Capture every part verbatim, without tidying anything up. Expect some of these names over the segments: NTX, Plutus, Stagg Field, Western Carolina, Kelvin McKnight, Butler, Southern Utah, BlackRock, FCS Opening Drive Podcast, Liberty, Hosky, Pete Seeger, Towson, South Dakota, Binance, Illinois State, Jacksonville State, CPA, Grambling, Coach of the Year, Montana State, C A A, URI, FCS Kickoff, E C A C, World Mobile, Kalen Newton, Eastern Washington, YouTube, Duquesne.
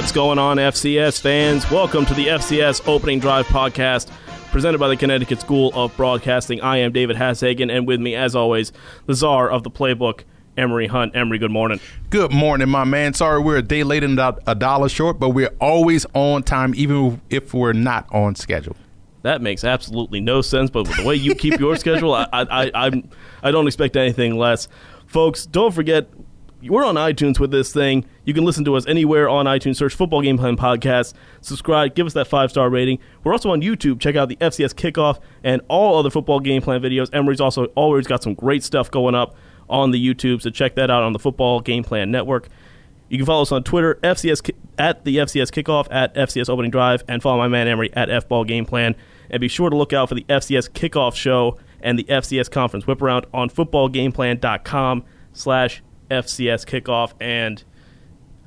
What's going on, F C S fans? Welcome to the F C S Opening Drive Podcast, presented by the Connecticut School of Broadcasting. I am David Hashagen, and with me, as always, the czar of the playbook, Emory Hunt. Emory, good morning. Good morning, my man. Sorry we're a day late and a dollar short, but we're always on time, even if we're not on schedule. That makes absolutely no sense, but with the way you keep your schedule, I, I, I, I don't expect anything less. Folks, don't forget, we're on iTunes with this thing. You can listen to us anywhere on iTunes. Search Football Game Plan Podcast. Subscribe. Give us that five-star rating. We're also on YouTube. Check out the F C S Kickoff and all other Football Game Plan videos. Emory's also always got some great stuff going up on the YouTube, so check that out on the Football Game Plan Network. You can follow us on Twitter, F C S at the F C S Kickoff, at F C S Opening Drive, and follow my man Emory at F Ball Game Plan. And be sure to look out for the F C S Kickoff Show and the F C S Conference Whip Around on football game plan dot com slash F C S Kickoff. And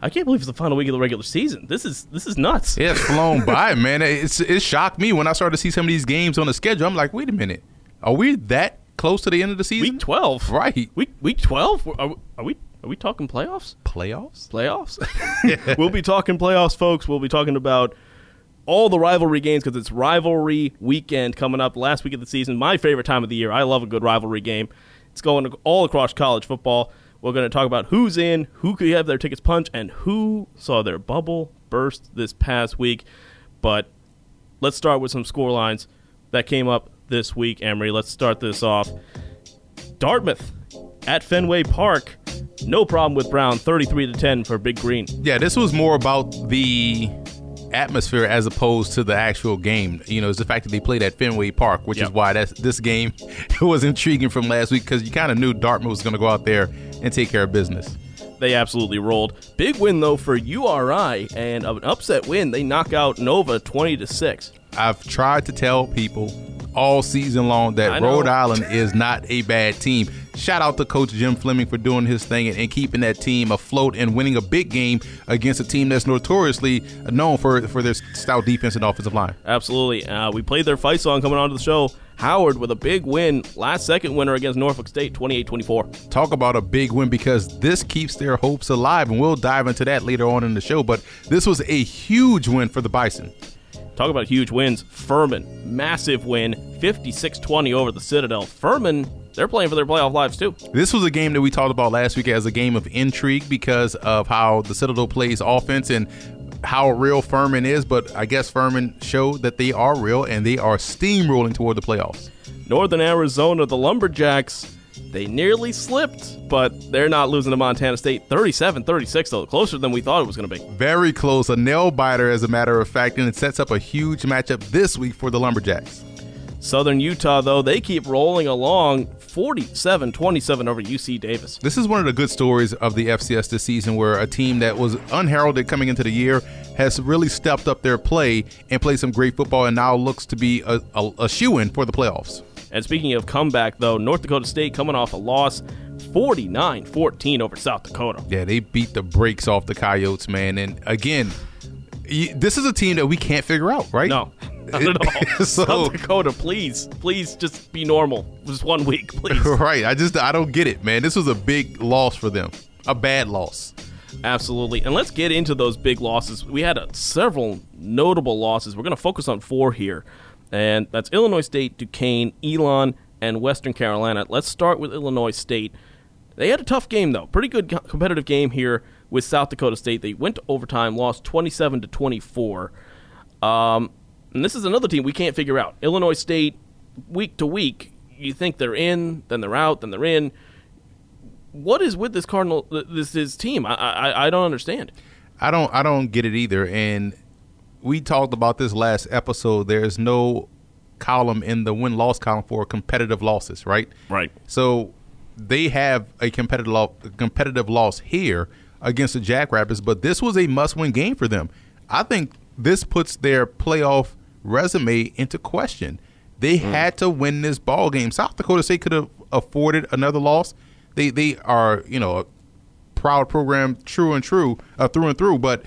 I can't believe it's the final week of the regular season. This is this is nuts. Yeah, it's flown by, man. It's it shocked me when I started to see some of these games on the schedule. I'm like, wait a minute, are we that close to the end of the season? Week twelve, right? Week week twelve. Are we? Are we Are we talking playoffs? Playoffs? Playoffs? We'll be talking playoffs, folks. We'll be talking about all the rivalry games because it's rivalry weekend coming up, last week of the season. My favorite time of the year. I love a good rivalry game. It's going all across college football. We're going to talk about who's in, who could have their tickets punched, and who saw their bubble burst this past week. But let's start with some score lines that came up this week, Emory. Let's start this off. Dartmouth at Fenway Park. No problem with Brown, thirty-three to ten for Big Green. Yeah, this was more about the atmosphere as opposed to the actual game. You know, it's the fact that they played at Fenway Park, which yep. is why that's, this game was intriguing from last week, because you kind of knew Dartmouth was going to go out there and take care of business. They absolutely rolled. Big win, though, for U R I, and an upset win. They knock out Nova twenty to six. I've tried to tell people all season long that Rhode Island is not a bad team. Shout out to Coach Jim Fleming for doing his thing and, and keeping that team afloat and winning a big game against a team that's notoriously known for, for their stout defense and offensive line. Absolutely. Uh, we played their fight song coming onto the show. Howard with a big win, last second winner against Norfolk State, twenty-eight twenty-four. Talk about a big win, because this keeps their hopes alive, and we'll dive into that later on in the show. But this was a huge win for the Bison. Talk about huge wins. Furman, massive win, fifty-six twenty over the Citadel. Furman, they're playing for their playoff lives, too. This was a game that we talked about last week as a game of intrigue because of how the Citadel plays offense and how real Furman is. But I guess Furman showed that they are real, and they are steamrolling toward the playoffs. Northern Arizona, the Lumberjacks, they nearly slipped, but they're not losing to Montana State. thirty-seven thirty-six, though, closer than we thought it was going to be. Very close, a nail-biter, as a matter of fact, and it sets up a huge matchup this week for the Lumberjacks. Southern Utah, though, they keep rolling along, forty-seven twenty-seven over U C Davis. This is one of the good stories of the F C S this season, where a team that was unheralded coming into the year has really stepped up their play and played some great football, and now looks to be a, a, a shoo-in for the playoffs. And speaking of comeback, though, North Dakota State coming off a loss, forty-nine fourteen over South Dakota. Yeah, they beat the brakes off the Coyotes, man. And, again, this is a team that we can't figure out, right? No, not at all. so, South Dakota, please, please just be normal. Just one week, please. Right. I just I don't get it, man. This was a big loss for them, a bad loss. Absolutely. And let's get into those big losses. We had uh, several notable losses. We're going to focus on four here. And that's Illinois State, Duquesne, Elon, and Western Carolina. Let's start with Illinois State. They had a tough game, though. Pretty good co- competitive game here with South Dakota State. They went to overtime, lost twenty-seven to twenty-four. Um, and this is another team we can't figure out. Illinois State, week to week, you think they're in, then they're out, then they're in. What is with this Cardinal, this, this team? I, I I don't understand. I don't I don't get it either. And we talked about this last episode. There's no column in the win-loss column for competitive losses, right? Right. So they have a competitive lo- competitive loss here against the Jackrabbits, but this was a must-win game for them. I think this puts their playoff resume into question. They mm. had to win this ball game. South Dakota State could have afforded another loss. They they are, you know, a proud program, true and true, uh, through and through. But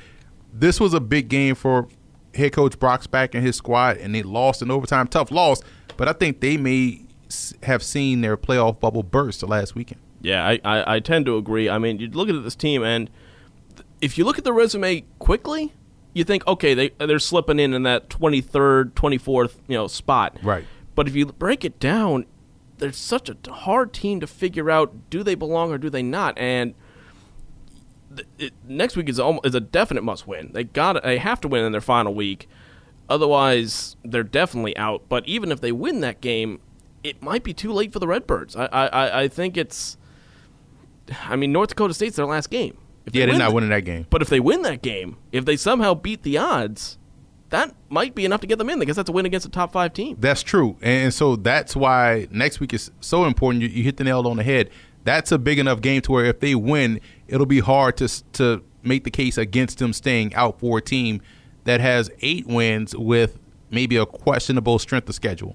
this was a big game for head coach Broxback and his squad, and they lost in overtime. Tough loss, but I think they may have seen their playoff bubble burst the last weekend. Yeah, I, I, I tend to agree. I mean, you look at this team, and if you look at the resume quickly, you think, okay, they they're slipping in in that twenty-third, twenty-fourth, you know, spot. Right. But if you break it down, they're such a hard team to figure out. Do they belong or do they not? And th- it, next week is almost, is a definite must win. They got they have to win in their final week, otherwise they're definitely out. But even if they win that game, it might be too late for the Redbirds. I I, I think it's. I mean, North Dakota State's their last game. If yeah, they they're not winning that game. But if they win that game, if they somehow beat the odds, that might be enough to get them in, because that's a win against a top five team. That's true. And so that's why next week is so important. You, you hit the nail on the head. That's a big enough game to where if they win, it'll be hard to to make the case against them staying out for a team that has eight wins with maybe a questionable strength of schedule.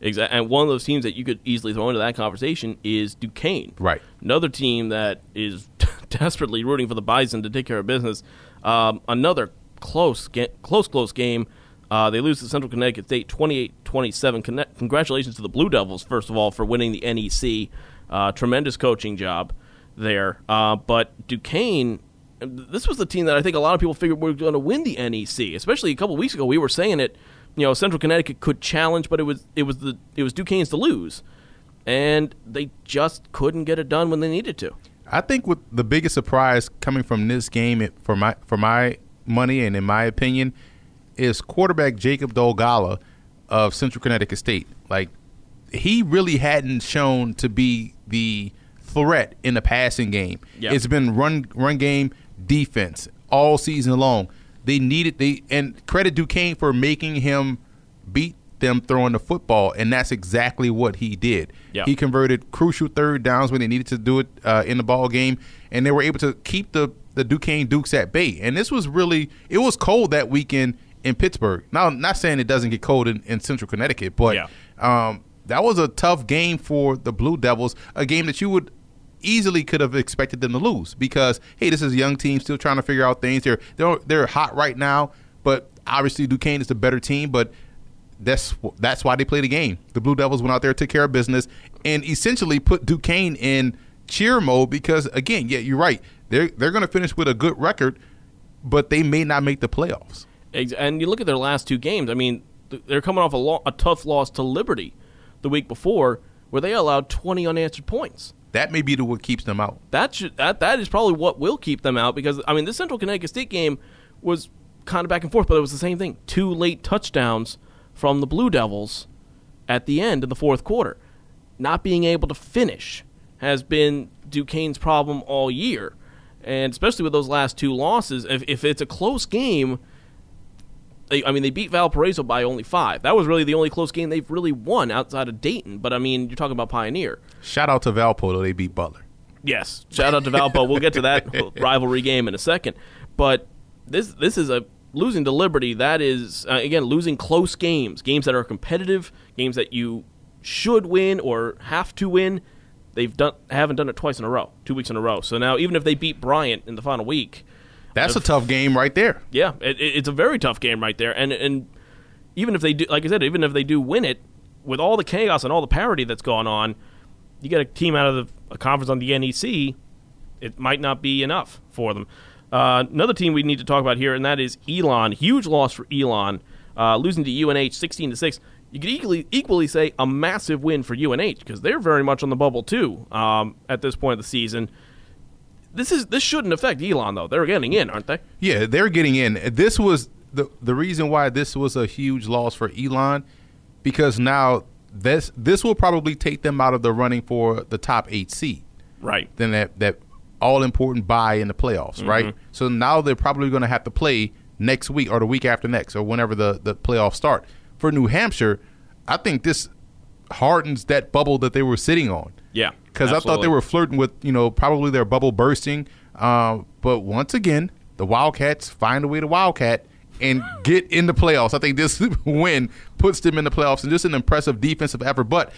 Exactly. And one of those teams that you could easily throw into that conversation is Duquesne. Right. Another team that is desperately rooting for the Bison to take care of business. Um, another close, ga- close, close game. Uh, they lose to Central Connecticut State twenty-eight twenty-seven. Con- congratulations to the Blue Devils, first of all, for winning the N E C. Uh, tremendous coaching job there. Uh, but Duquesne, this was the team that I think a lot of people figured were going to win the N E C, especially a couple weeks ago. We were saying it. You know, Central Connecticut could challenge, but it was it was the it was Duquesne's to lose, and they just couldn't get it done when they needed to. I think with the biggest surprise coming from this game, it, for my for my money and in my opinion, is quarterback Jacob Dolgala of Central Connecticut State. Like, he really hadn't shown to be the threat in the passing game. Yep. It's been run run game defense all season long. They needed they and credit Duquesne for making him beat them throwing the football, and that's exactly what he did. Yep. He converted crucial third downs when they needed to do it uh, in the ball game, and they were able to keep the the Duquesne Dukes at bay. And this was really it was cold that weekend in Pittsburgh. Now, I'm not saying it doesn't get cold in, in Central Connecticut, but yeah. um, that was a tough game for the Blue Devils, a game that you would easily could have expected them to lose because, hey, this is a young team still trying to figure out things. They're they're, they're hot right now, but obviously Duquesne is the better team, but that's that's why they play the game. The Blue Devils went out there, took care of business, and essentially put Duquesne in cheer mode because, again, yeah, you're right. They're, they're going to finish with a good record, but they may not make the playoffs. And you look at their last two games. I mean, they're coming off a, lo- a tough loss to Liberty the week before where they allowed twenty unanswered points. That may be the what keeps them out. That should, that that is probably what will keep them out because, I mean, this Central Connecticut State game was kind of back and forth, but it was the same thing. Two late touchdowns from the Blue Devils at the end of the fourth quarter. Not being able to finish has been Duquesne's problem all year, and especially with those last two losses. If, if it's a close game, they, I mean, they beat Valparaiso by only five. That was really the only close game they've really won outside of Dayton. But, I mean, you're talking about Pioneer. Shout out to Valpo, though. They beat Butler. Yes. Shout out to Valpo. We'll get to that rivalry game in a second. But this this is a losing to Liberty. That is, uh, again, losing close games, games that are competitive, games that you should win or have to win. They've done haven't done it twice in a row, two weeks in a row. So now even if they beat Bryant in the final week, that's a tough game right there. Yeah, it, it's a very tough game right there. And and even if they do, like I said, even if they do win it, with all the chaos and all the parity that's gone on, you get a team out of the, a conference on the N E C, it might not be enough for them. Uh, another team we need to talk about here, and that is Elon. Huge loss for Elon, uh, losing to U N H sixteen to six. You could equally, equally say a massive win for U N H because they're very much on the bubble too um, at this point of the season. This is this shouldn't affect Elon, though. They're getting in, aren't they? Yeah, they're getting in. This was the the reason why this was a huge loss for Elon, because now this this will probably take them out of the running for the top eight seed. Right. Then that, that all-important bye in the playoffs, mm-hmm. right? So now they're probably going to have to play next week or the week after next or whenever the, the playoffs start. For New Hampshire, I think this hardens that bubble that they were sitting on. Yeah. Because I thought they were flirting with, you know, probably their bubble bursting. Uh, but once again, the Wildcats find a way to Wildcat and get in the playoffs. I think this win puts them in the playoffs and just an impressive defensive effort. But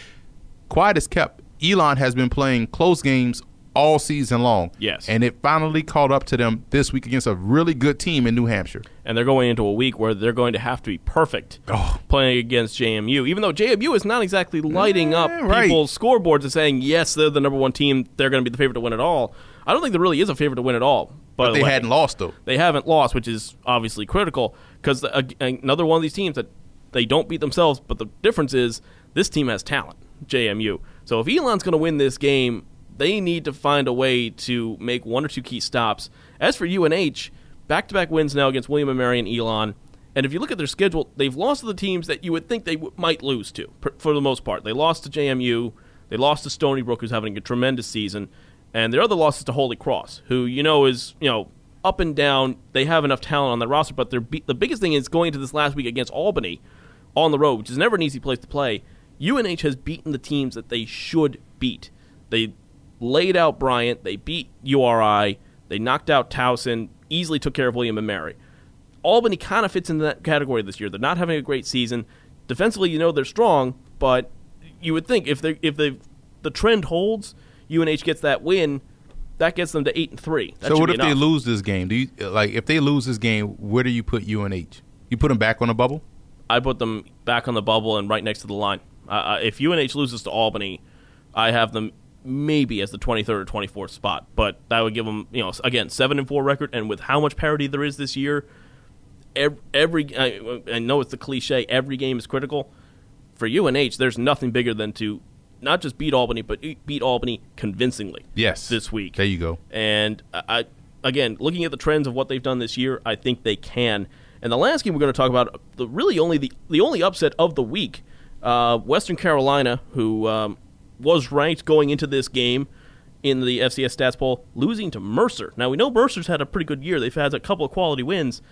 quiet is kept. Elon has been playing close games all season long. Yes. And it finally caught up to them this week against a really good team in New Hampshire. And they're going into a week where they're going to have to be perfect oh. playing against J M U, even though J M U is not exactly lighting yeah, up right. people's scoreboards and saying, yes, they're the number one team, they're going to be the favorite to win it all. I don't think there really is a favorite to win it all. By but the they way. hadn't lost, though. They haven't lost, which is obviously critical because uh, another one of these teams that they don't beat themselves, but the difference is this team has talent, J M U. So if Elon's going to win this game, they need to find a way to make one or two key stops. As for U N H, back-to-back wins now against William and Mary and Elon. And if you look at their schedule, they've lost to the teams that you would think they w- might lose to, per- for the most part. They lost to J M U. They lost to Stony Brook, who's having a tremendous season. And their other loss is to Holy Cross, who, you know, is, you know, up and down. They have enough talent on their roster, but they're be- the biggest thing is going to this last week against Albany on the road, which is never an easy place to play. U N H has beaten the teams that they should beat. They laid out Bryant. They beat U R I. They knocked out Towson. Easily took care of William and Mary. Albany kind of fits into that category this year. They're not having a great season. Defensively, you know they're strong, but you would think if they if they the trend holds, U N H gets that win, that gets them to eight and three. That so what if enough. they lose this game? Do you like if they lose this game? Where do you put U N H? You put them back on the bubble? I put them back on the bubble and right next to the line. Uh, if U N H loses to Albany, I have them maybe as the twenty-third or twenty-fourth spot, but that would give them, you know, again seven and four record, and with how much parity there is this year. Every, I, I know it's the cliche, every game is critical. For U N H, there's nothing bigger than to not just beat Albany, but beat Albany convincingly. Yes, this week. There you go. And, I, again, looking at the trends of what they've done this year, I think they can. And the last game we're going to talk about, the really only the, the only upset of the week, uh, Western Carolina, who um, was ranked going into this game in the F C S stats poll, losing to Mercer. Now, we know Mercer's had a pretty good year. They've had a couple of quality wins.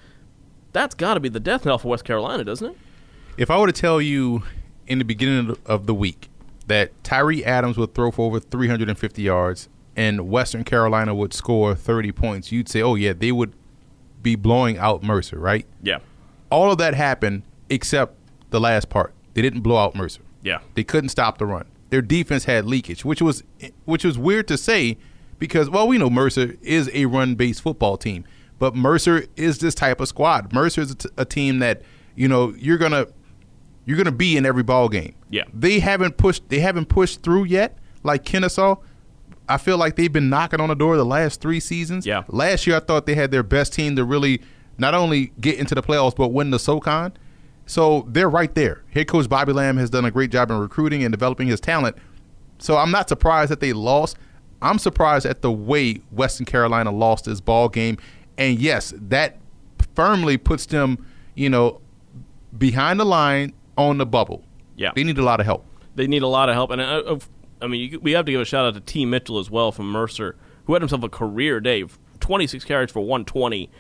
That's got to be the death knell for West Carolina, doesn't it? If I were to tell you in the beginning of the week that Tyree Adams would throw for over three hundred fifty yards and Western Carolina would score thirty points, you'd say, oh, yeah, they would be blowing out Mercer, right? Yeah. All of that happened except the last part. They didn't blow out Mercer. Yeah. They couldn't stop the run. Their defense had leakage, which was which was weird to say because, well, we know Mercer is a run-based football team. But Mercer is this type of squad. Mercer is a, t- a team that, you know, you're gonna you're gonna be in every ball game. Yeah, they haven't pushed they haven't pushed through yet. Like Kennesaw, I feel like they've been knocking on the door the last three seasons. Yeah, last year I thought they had their best team to really not only get into the playoffs but win the SoCon. So they're right there. Head coach Bobby Lamb has done a great job in recruiting and developing his talent. So I'm not surprised that they lost. I'm surprised at the way Western Carolina lost this ball game. And, yes, that firmly puts them, you know, behind the line on the bubble. Yeah. They need a lot of help. They need a lot of help. And, I, I mean, we have to give a shout-out to T. Mitchell as well from Mercer, who had himself a career day, twenty-six carries for one hundred twenty.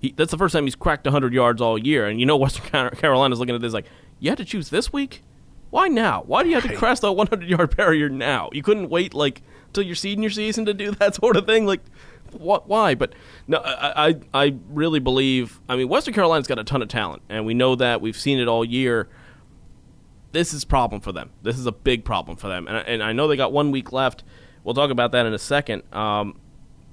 He, that's the first time he's cracked one hundred yards all year. And, you know, Western Carolina's looking at this like, you had to choose this week? Why now? Why do you have to crash that one hundred-yard barrier now? You couldn't wait, like, till your senior season to do that sort of thing? Like, what? Why? But no, I, I I really believe. I mean, Western Carolina's got a ton of talent, and we know that. We've seen it all year. This is a problem for them. This is a big problem for them, and and I know they got one week left. We'll talk about that in a second. Um,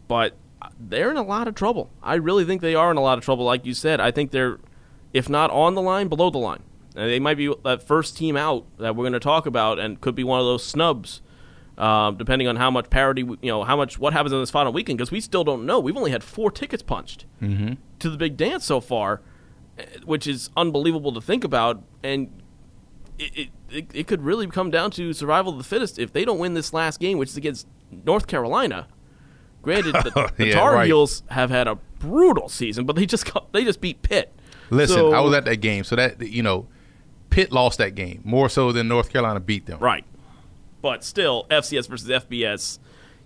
but they're in a lot of trouble. I really think they are in a lot of trouble. Like you said, I think they're, if not on the line, below the line. And they might be that first team out that we're going to talk about, and could be one of those snubs. Uh, depending on how much parity, you know, how much what happens in this final weekend, because we still don't know. We've only had four tickets punched mm-hmm. to the big dance so far, which is unbelievable to think about. And it, it it could really come down to survival of the fittest if they don't win this last game, which is against North Carolina. Granted, the, the yeah, Tar Heels right. have had a brutal season, but they just got, they just beat Pitt. Listen, so, I was at that game, so that you know, Pitt lost that game more so than North Carolina beat them. Right. But still, F C S versus F B S,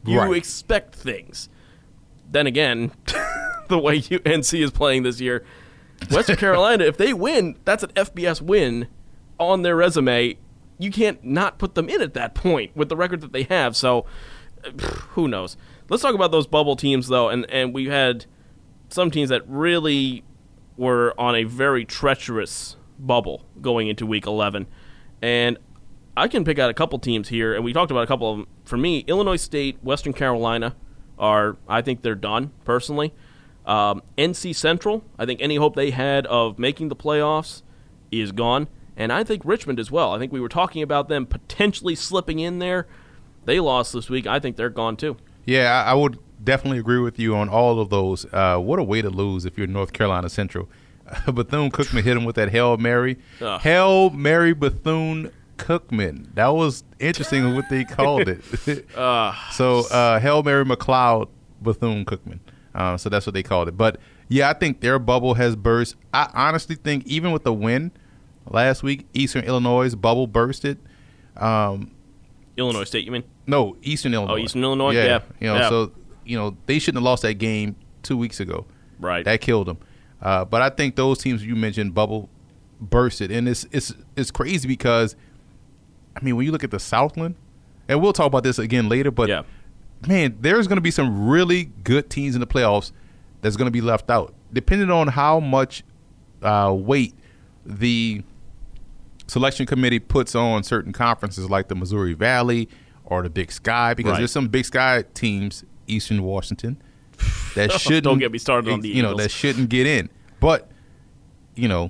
you right. expect things. Then again, the way U N C is playing this year, Western Carolina, if they win, that's an F B S win on their resume. You can't not put them in at that point with the record that they have. So, who knows? Let's talk about those bubble teams, though. And, and we had some teams that really were on a very treacherous bubble going into Week eleven. And I can pick out a couple teams here, and we talked about a couple of them. For me, Illinois State, Western Carolina are, I think they're done, personally. Um, N C Central, I think any hope they had of making the playoffs is gone. And I think Richmond as well. I think we were talking about them potentially slipping in there. They lost this week. I think they're gone, too. Yeah, I would definitely agree with you on all of those. Uh, what a way to lose if you're North Carolina Central. Uh, Bethune-Cookman hit him with that Hail Mary. Uh. Hail Mary Bethune-Cookman. That was interesting what they called it. uh. So uh, Hail Mary McLeod Bethune-Cookman. Uh, so that's what they called it. But, yeah, I think their bubble has burst. I honestly think even with the win last week, Eastern Illinois' bubble bursted. Um, Illinois State, you mean? No, Eastern Illinois. Oh, Eastern Illinois, yeah. yeah. You know, yeah. So, you know, they shouldn't have lost that game two weeks ago. Right. That killed them. Uh, but I think those teams you mentioned bubble bursted. And it's it's it's crazy because, I mean, when you look at the Southland, and we'll talk about this again later, but, yeah. man, there's going to be some really good teams in the playoffs that's going to be left out, depending on how much uh, weight the selection committee puts on certain conferences like the Missouri Valley or the Big Sky, because right. there's some Big Sky teams, Eastern Washington, that shouldn't don't get me started on the you know Eagles. That shouldn't get in, but you know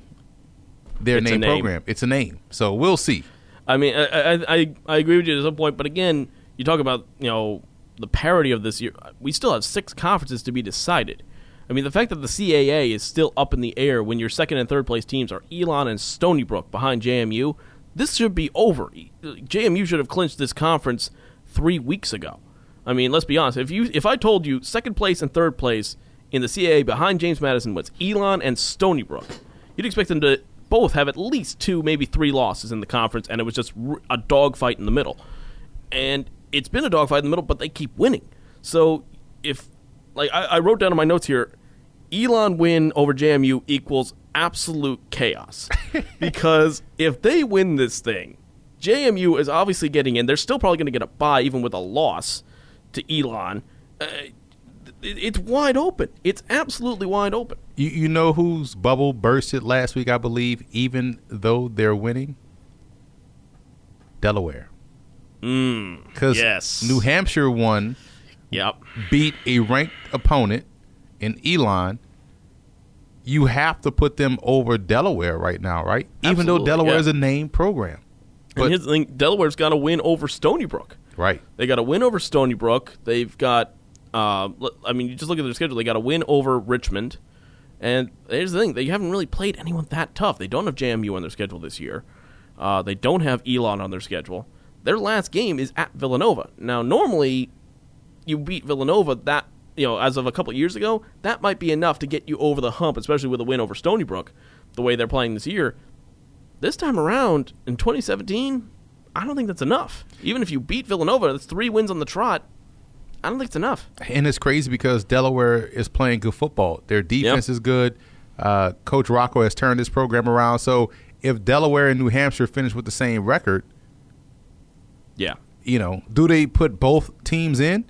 their name, name program, it's a name, so we'll see. I mean, I, I I agree with you to some point, but again, you talk about you know the parity of this year. We still have six conferences to be decided. I mean, the fact that the C A A is still up in the air when your second and third place teams are Elon and Stony Brook behind J M U, this should be over. J M U should have clinched this conference three weeks ago. I mean, let's be honest. If you, if I told you second place and third place in the C A A behind James Madison was Elon and Stony Brook, you'd expect them to both have at least two, maybe three losses in the conference, and it was just a dogfight in the middle. And it's been a dogfight in the middle, but they keep winning. So if... Like I, I wrote down in my notes here, Elon win over J M U equals absolute chaos. Because if they win this thing, J M U is obviously getting in. They're still probably going to get a bye even with a loss to Elon. Uh, it, it's wide open. It's absolutely wide open. You, you know whose bubble bursted last week, I believe, even though they're winning? Delaware. Mm, Because yes. New Hampshire won. Yep. Beat a ranked opponent in Elon. You have to put them over Delaware right now, right? Absolutely, even though Delaware yeah. is a named program. But and here's the thing, Delaware's got to win over Stony Brook. Right. They got to win over Stony Brook. They've got, uh, I mean, you just look at their schedule. They got a win over Richmond. And here's the thing, they haven't really played anyone that tough. They don't have J M U on their schedule this year. Uh, they don't have Elon on their schedule. Their last game is at Villanova. Now, normally... you beat Villanova, that, you know, as of a couple years ago, that might be enough to get you over the hump, especially with a win over Stony Brook, the way they're playing this year. This time around, in twenty seventeen, I don't think that's enough. Even if you beat Villanova, that's three wins on the trot, I don't think it's enough. And it's crazy because Delaware is playing good football. Their defense yep. is good. Uh, Coach Rocco has turned this program around. So if Delaware and New Hampshire finish with the same record, yeah, you know, do they put both teams in?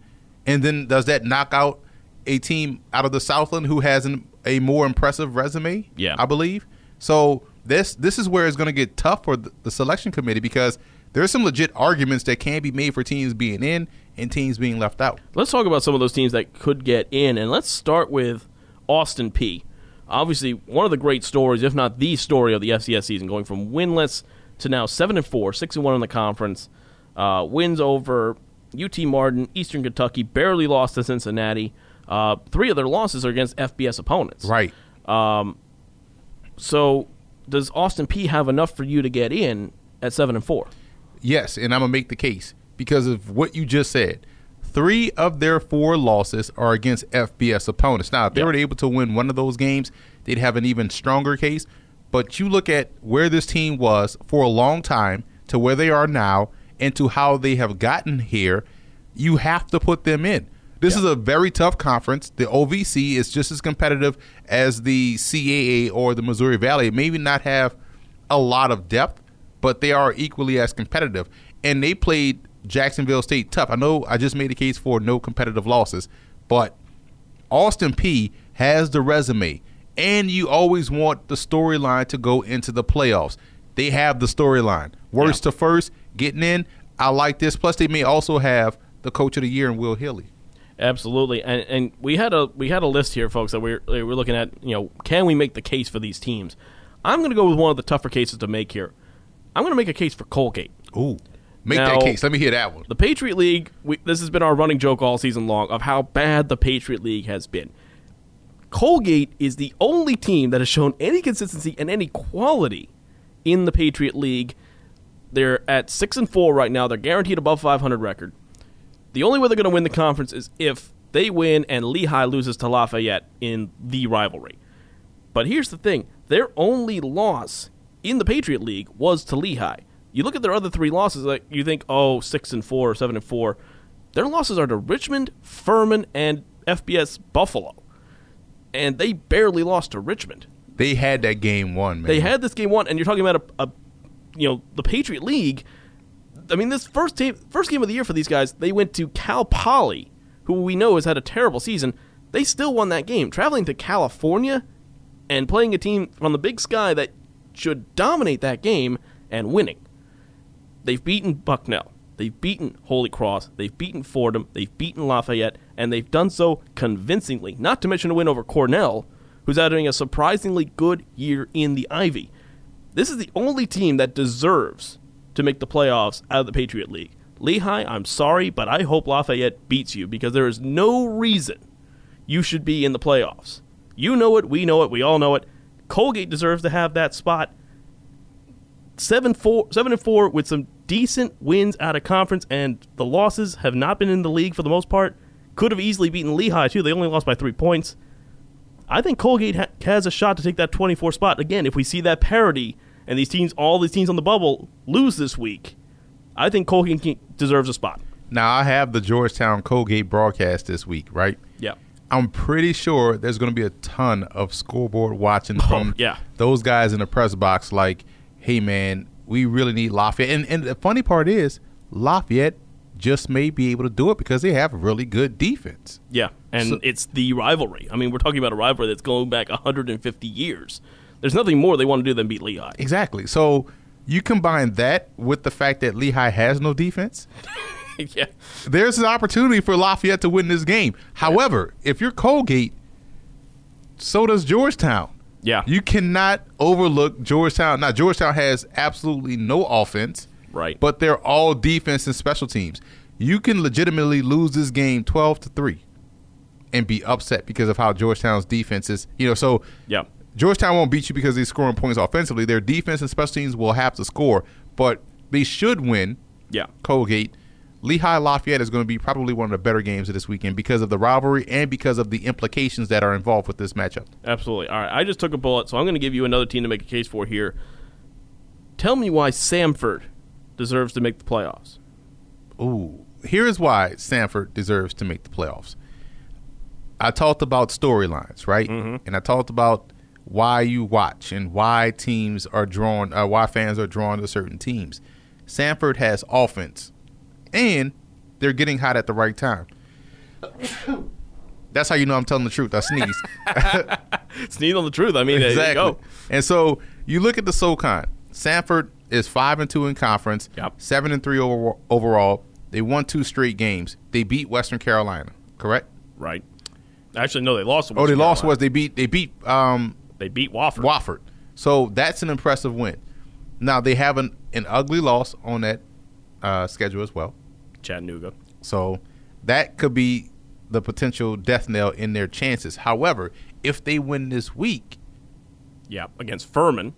And then does that knock out a team out of the Southland who has an, a more impressive resume? Yeah. I believe. So this this is where it's going to get tough for the, the selection committee because there's some legit arguments that can be made for teams being in and teams being left out. Let's talk about some of those teams that could get in, and let's start with Austin Peay. Obviously, one of the great stories, if not the story of the F C S season, going from winless to now seven and four, six and one in the conference, uh, wins over U T Martin, Eastern Kentucky, barely lost to Cincinnati. Uh, three of their losses are against F B S opponents. Right. Um, so does Austin Peay have enough for you to get in at seven and four? Yes, and I'm going to make the case because of what you just said. Three of their four losses are against F B S opponents. Now, if they yep. were able to win one of those games, they'd have an even stronger case. But you look at where this team was for a long time to where they are now, and to how they have gotten here, you have to put them in. This yeah. is a very tough conference. The O V C is just as competitive as the C A A or the Missouri Valley. Maybe not have a lot of depth, but they are equally as competitive. And they played Jacksonville State tough. I know I just made a case for no competitive losses, but Austin Peay has the resume, and you always want the storyline to go into the playoffs. They have the storyline. Worst yeah. to first, getting in. I like this. Plus, they may also have the coach of the year in Will Healy. Absolutely, and and we had a we had a list here, folks, that we're we're looking at. You know, can we make the case for these teams? I'm going to go with one of the tougher cases to make here. I'm going to make a case for Colgate. Ooh, Make now, that case. Let me hear that one. The Patriot League, we, this has been our running joke all season long of how bad the Patriot League has been. Colgate is the only team that has shown any consistency and any quality in the Patriot League. They're at six and four right now. They're guaranteed above five hundred record. The only way they're going to win the conference is if they win and Lehigh loses to Lafayette in the rivalry. But here's the thing. Their only loss in the Patriot League was to Lehigh. You look at their other three losses, like you think, oh, six and four or seven and four. Their losses are to Richmond, Furman, and F B S Buffalo. And they barely lost to Richmond. They had that game won, man. They had this game won, and you're talking about a, a you know, the Patriot League. I mean, this first team, first game of the year for these guys, they went to Cal Poly, who we know has had a terrible season. They still won that game. Traveling to California and playing a team from the Big Sky that should dominate that game and winning. They've beaten Bucknell. They've beaten Holy Cross. They've beaten Fordham. They've beaten Lafayette. And they've done so convincingly. Not to mention a win over Cornell, who's having a surprisingly good year in the Ivy. This is the only team that deserves to make the playoffs out of the Patriot League. Lehigh, I'm sorry, but I hope Lafayette beats you, because there is no reason you should be in the playoffs. You know it. We know it. We all know it. Colgate deserves to have that spot. Seven, four, seven and four with some decent wins out of conference, and the losses have not been in the league for the most part. Could have easily beaten Lehigh, too. They only lost by three points. I think Colgate ha- has a shot to take that twenty-four spot. Again, if we see that parity and these teams, all these teams on the bubble lose this week, I think Colgate deserves a spot. Now, I have the Georgetown Colgate broadcast this week, right? Yeah. I'm pretty sure there's going to be a ton of scoreboard watching oh, from yeah. those guys in the press box like, hey, man, we really need Lafayette. And, and the funny part is Lafayette just may be able to do it because they have a really good defense. Yeah, and so, it's the rivalry. I mean, we're talking about a rivalry that's going back one hundred fifty years. There's nothing more they want to do than beat Lehigh. Exactly. So you combine that with the fact that Lehigh has no defense. yeah. There's an opportunity for Lafayette to win this game. However, yeah. if you're Colgate, so does Georgetown. Yeah. You cannot overlook Georgetown. Now, Georgetown has absolutely no offense, right? But they're all defense and special teams. You can legitimately lose this game twelve to three and be upset because of how Georgetown's defense is. You know, so yeah. Georgetown won't beat you because they're scoring points offensively. Their defense and special teams will have to score, but they should win. Yeah. Colgate. Lehigh Lafayette is going to be probably one of the better games of this weekend because of the rivalry and because of the implications that are involved with this matchup. Absolutely. All right, I just took a bullet, so I'm going to give you another team to make a case for here. Tell me why Samford deserves to make the playoffs. Ooh, here's why Samford deserves to make the playoffs. I talked about storylines, right? Mm-hmm. And I talked about why you watch and why teams are drawn, uh, why fans are drawn to certain teams. Samford has offense. And they're getting hot at the right time. That's how you know I'm telling the truth. I sneeze. Sneeze on the truth. I mean, exactly. There you go. And so you look at the SoCon. Samford is five and two in conference, yep. seven and three over, overall. They won two straight games. They beat Western Carolina, correct? Right. Actually, no, they lost. To Western oh, they Carolina. Lost was they beat they beat um they beat Wofford. Wofford. So that's an impressive win. Now they have an, an ugly loss on that. Uh, schedule as well. Chattanooga. So that could be the potential death knell in their chances. However, if they win this week. Yeah, against Furman.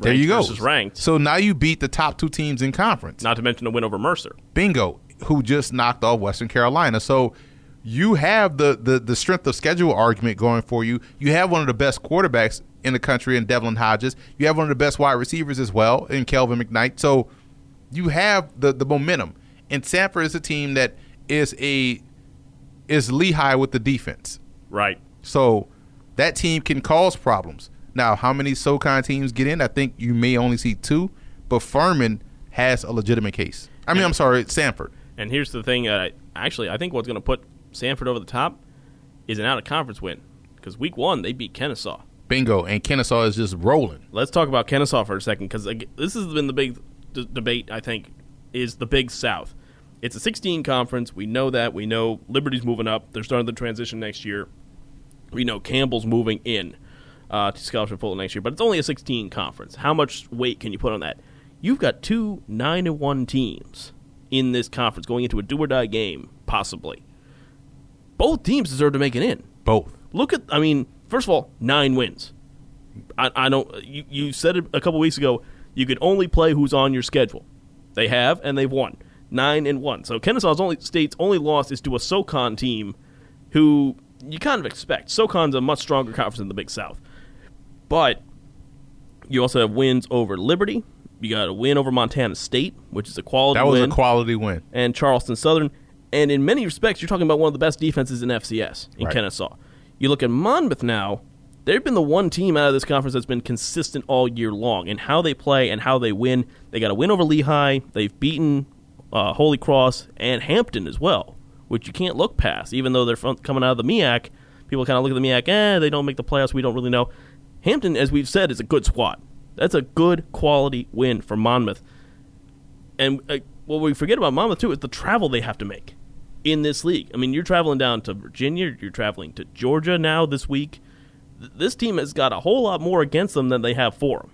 There you go. Versus ranked. So now you beat the top two teams in conference. Not to mention the win over Mercer. Bingo, who just knocked off Western Carolina. So you have the, the, the strength of schedule argument going for you. You have one of the best quarterbacks in the country in Devlin Hodges. You have one of the best wide receivers as well in Kelvin McKnight. So you have the, the momentum, and Samford is a team that is a is Lehigh with the defense. Right. So that team can cause problems. Now, how many SoCon teams get in? I think you may only see two, but Furman has a legitimate case. I mean, I'm sorry, it's Samford. And here's the thing. Uh, actually, I think what's going to put Samford over the top is an out-of-conference win, because week one they beat Kennesaw. Bingo, and Kennesaw is just rolling. Let's talk about Kennesaw for a second, because this has been the big – D- debate, I think, is the Big South. It's a sixteen conference. We know that. We know Liberty's moving up. They're starting the transition next year. We know Campbell's moving in uh, to Scholarship Bowl next year, but it's only a sixteen conference. How much weight can you put on that? you've got two nine and one teams in this conference going into a do-or-die game, possibly. Both teams deserve to make it in. Both. Look at, I mean, first of all, nine wins. I, I don't, you, you said it a couple weeks ago, you could only play who's on your schedule. They have, and they've won. Nine and one. So Kennesaw's only State's only loss is to a SoCon team who you kind of expect. SoCon's a much stronger conference than the Big South. But you also have wins over Liberty. You got a win over Montana State, which is a quality win. That was win, a quality win. And Charleston Southern. And in many respects, you're talking about one of the best defenses in F C S in right. Kennesaw. You look at Monmouth now, they've been the one team out of this conference that's been consistent all year long in how they play and how they win. They got a win over Lehigh. They've beaten uh, Holy Cross and Hampton as well, which you can't look past, even though they're from, coming out of the MEAC. People kind of look at the MEAC, eh, they don't make the playoffs, we don't really know. Hampton, as we've said, is a good squad. That's a good quality win for Monmouth. And uh, what we forget about Monmouth, too, is the travel they have to make in this league. I mean, you're traveling down to Virginia. You're traveling to Georgia now this week. Th- this team has got a whole lot more against them than they have for them,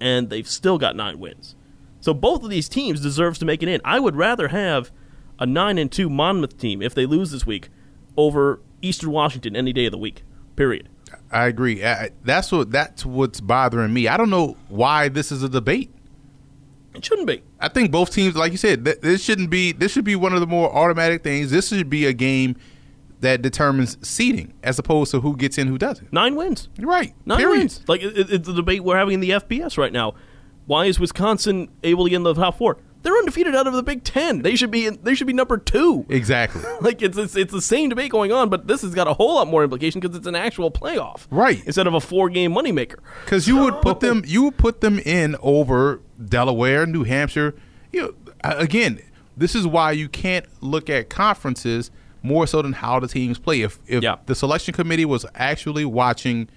and they've still got nine wins. So both of these teams deserves to make it in. I would rather have a nine and two Monmouth team, if they lose this week, over Eastern Washington any day of the week, period. I agree. I, that's what that's what's bothering me. I don't know why this is a debate. It shouldn't be. I think both teams, like you said, th- this shouldn't be. This should be one of the more automatic things. This should be a game that determines seeding, as opposed to who gets in, who doesn't. Nine wins, you're right? Nine period. Wins. Like it, it's the debate we're having in the F B S right now. Why is Wisconsin able to get in the top four? They're undefeated out of the Big Ten. They should be. In, they should be number two. Exactly. Like it's, it's it's the same debate going on, but this has got a whole lot more implication because it's an actual playoff, right? Instead of a four-game moneymaker. Because you would put them, you would put them in over Delaware, New Hampshire. You know, again, this is why you can't look at conferences more so than how the teams play. If if yeah. the selection committee was actually watching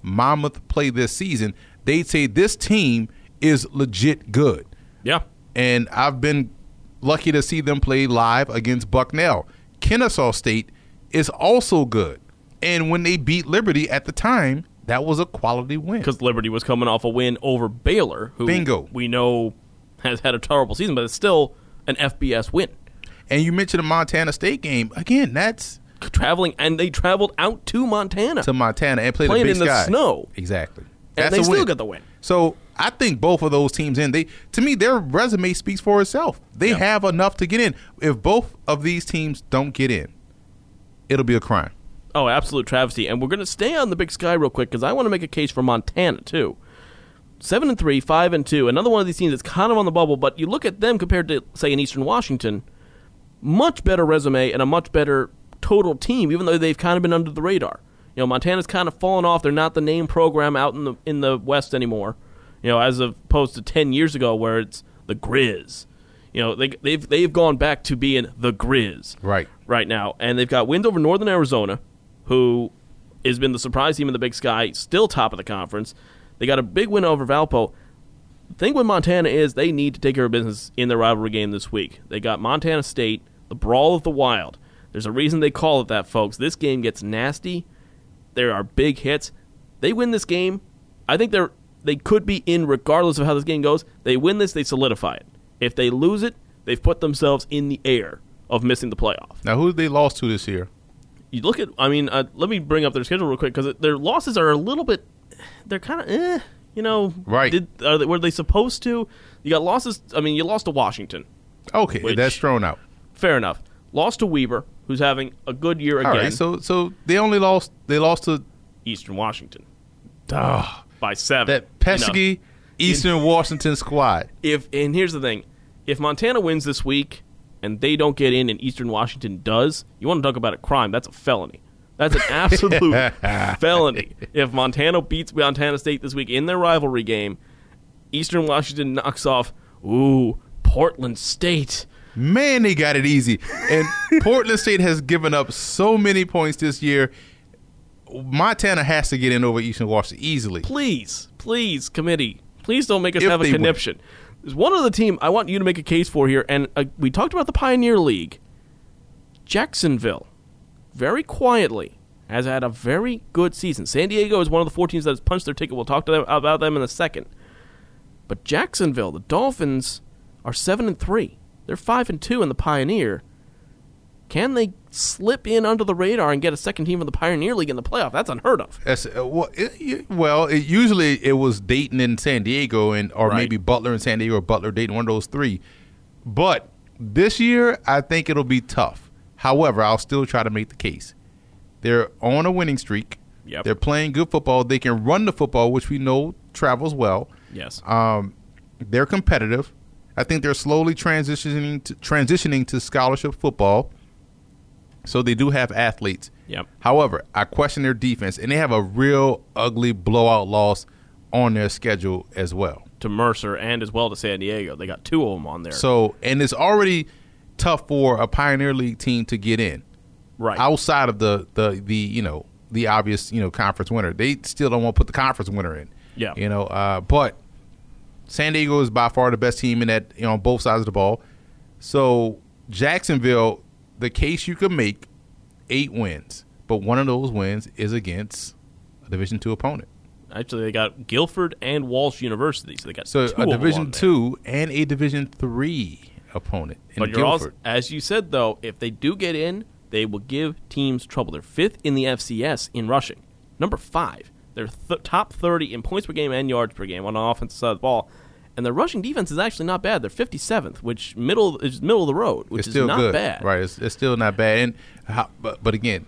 Monmouth play this season, they'd say this team is legit good. Yeah. And I've been lucky to see them play live against Bucknell. Kennesaw State is also good. And when they beat Liberty at the time, that was a quality win. Because Liberty was coming off a win over Baylor, who Bingo. we know has had a terrible season, but it's still an F B S win. And you mentioned the Montana State game. Again, that's... Traveling, and they traveled out to Montana. To Montana and played the Big Sky. Playing in the snow. Exactly. And they still got the win. So... I think both of those teams in. They to me, their resume speaks for itself. They yeah. have enough to get in. If both of these teams don't get in, it'll be a crime. Oh, absolute travesty. And we're going to stay on the Big Sky real quick because I want to make a case for Montana, too. Seven and three, five and two. Another one of these teams that's kind of on the bubble, but you look at them compared to, say, in Eastern Washington, much better resume and a much better total team, even though they've kind of been under the radar. You know, Montana's kind of fallen off. They're not the name program out in the in the West anymore. You know, as opposed to ten years ago, where it's the Grizz. You know, they, they've they've gone back to being the Grizz right right now, and they've got wins over Northern Arizona, who has been the surprise team in the Big Sky, still top of the conference. They got a big win over Valpo. The thing with Montana is they need to take care of business in their rivalry game this week. They got Montana State, the Brawl of the Wild. There's a reason they call it that, folks. This game gets nasty. There are big hits. They win this game. I think they're. They could be in regardless of how this game goes. They win this, they solidify it. If they lose it, they've put themselves in the air of missing the playoff. Now, who did they lose to this year? You look at, I mean, uh, let me bring up their schedule real quick because their losses are a little bit, they're kind of, eh, you know. Right. Did, are they, were they supposed to? You got losses, I mean, you lost to Washington. Okay, which, that's thrown out. Fair enough. Lost to Weber, who's having a good year again. All right, so, so they only lost, they lost to Eastern Washington. Ugh. By seven. That pesky you know, Eastern in, Washington squad. If And here's the thing. If Montana wins this week and they don't get in and Eastern Washington does, you want to talk about a crime, that's a felony. That's an absolute felony. If Montana beats Montana State this week in their rivalry game, Eastern Washington knocks off, ooh, Portland State. Man, they got it easy. And Portland State has given up so many points this year. Montana has to get in over Eastern Washington easily. Please, please, committee, please don't make us if have a conniption. Win. There's one other team I want you to make a case for here, and uh, we talked about the Pioneer League. Jacksonville, very quietly, has had a very good season. San Diego is one of the four teams that has punched their ticket. We'll talk to them about them in a second. But Jacksonville, the Dolphins, are seven and three. They're five and two in the Pioneer. Can they slip in under the radar and get a second team in the Pioneer League in the playoff? That's unheard of. That's, uh, well, it, well it, usually it was Dayton and San Diego, and or right. maybe Butler and San Diego or Butler, Dayton, one of those three. But this year, I think it'll be tough. However, I'll still try to make the case. They're on a winning streak. Yep. They're playing good football. They can run the football, which we know travels well. Yes. Um, they're competitive. I think they're slowly transitioning to, transitioning to scholarship football. So they do have athletes. Yep. However, I question their defense, and they have a real ugly blowout loss on their schedule as well. To Mercer and as well to San Diego. They got two of them on there. So, and it's already tough for a Pioneer League team to get in. Right. Outside of the, the, the you know, the obvious, you know, conference winner. They still don't want to put the conference winner in. Yeah. You know, uh, but San Diego is by far the best team in that, you know, on both sides of the ball. So Jacksonville, the case you could make, eight wins, but one of those wins is against a Division two opponent. Actually, they got Guilford and Walsh University, so they got so two a Division two and a Division three opponent in but you're Guilford. Also, as you said, though, if they do get in, they will give teams trouble. They're fifth in the F C S in rushing, number five. They're th- top thirty in points per game and yards per game on the offensive side of the ball. And their rushing defense is actually not bad. They're fifty-seventh, which middle is middle of the road, which it's still is not good. Bad. Right, it's, it's still not bad. And how, but but again,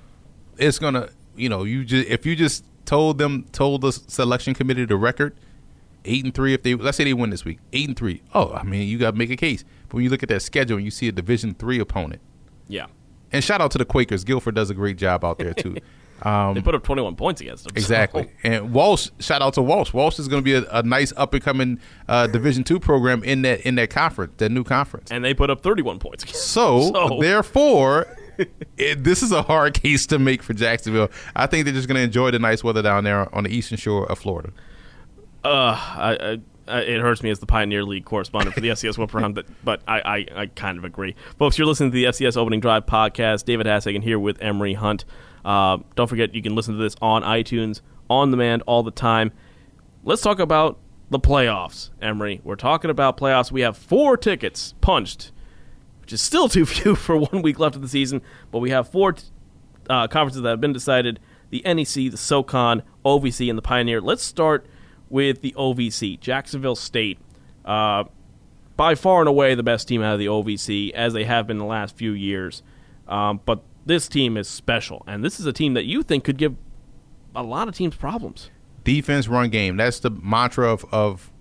it's gonna you know you just if you just told them told the selection committee the record, eight and three if they let's say they win this week, eight and three. Oh, I mean you got to make a case. But when you look at that schedule and you see a Division three opponent, yeah. And shout out to the Quakers. Guilford does a great job out there too. Um, they put up twenty-one points against them. Exactly. So. And Walsh, shout out to Walsh. Walsh is going to be a, a nice up-and-coming uh, Division two program in that in that conference, that new conference. And they put up thirty-one points against so, them. So, therefore, it, this is a hard case to make for Jacksonville. I think they're just going to enjoy the nice weather down there on the eastern shore of Florida. Uh, I, I, I, it hurts me as the Pioneer League correspondent for the F C S Whipper, but, but I, I, I kind of agree. Folks, you're listening to the F C S Opening Drive podcast. David Hassagen here with Emory Hunt. Uh, don't forget, you can listen to this on iTunes, on demand, all the time. Let's talk about the playoffs, Emory. We're talking about playoffs. We have four tickets punched, which is still too few for one week left of the season, but we have four t- uh, conferences that have been decided, the N E C, the SoCon, O V C, and the Pioneer. Let's start with the O V C, Jacksonville State. Uh, by far and away the best team out of the O V C, as they have been the last few years. Um, but this team is special, and this is a team that you think could give a lot of teams problems. Defense, run game. That's the mantra of, of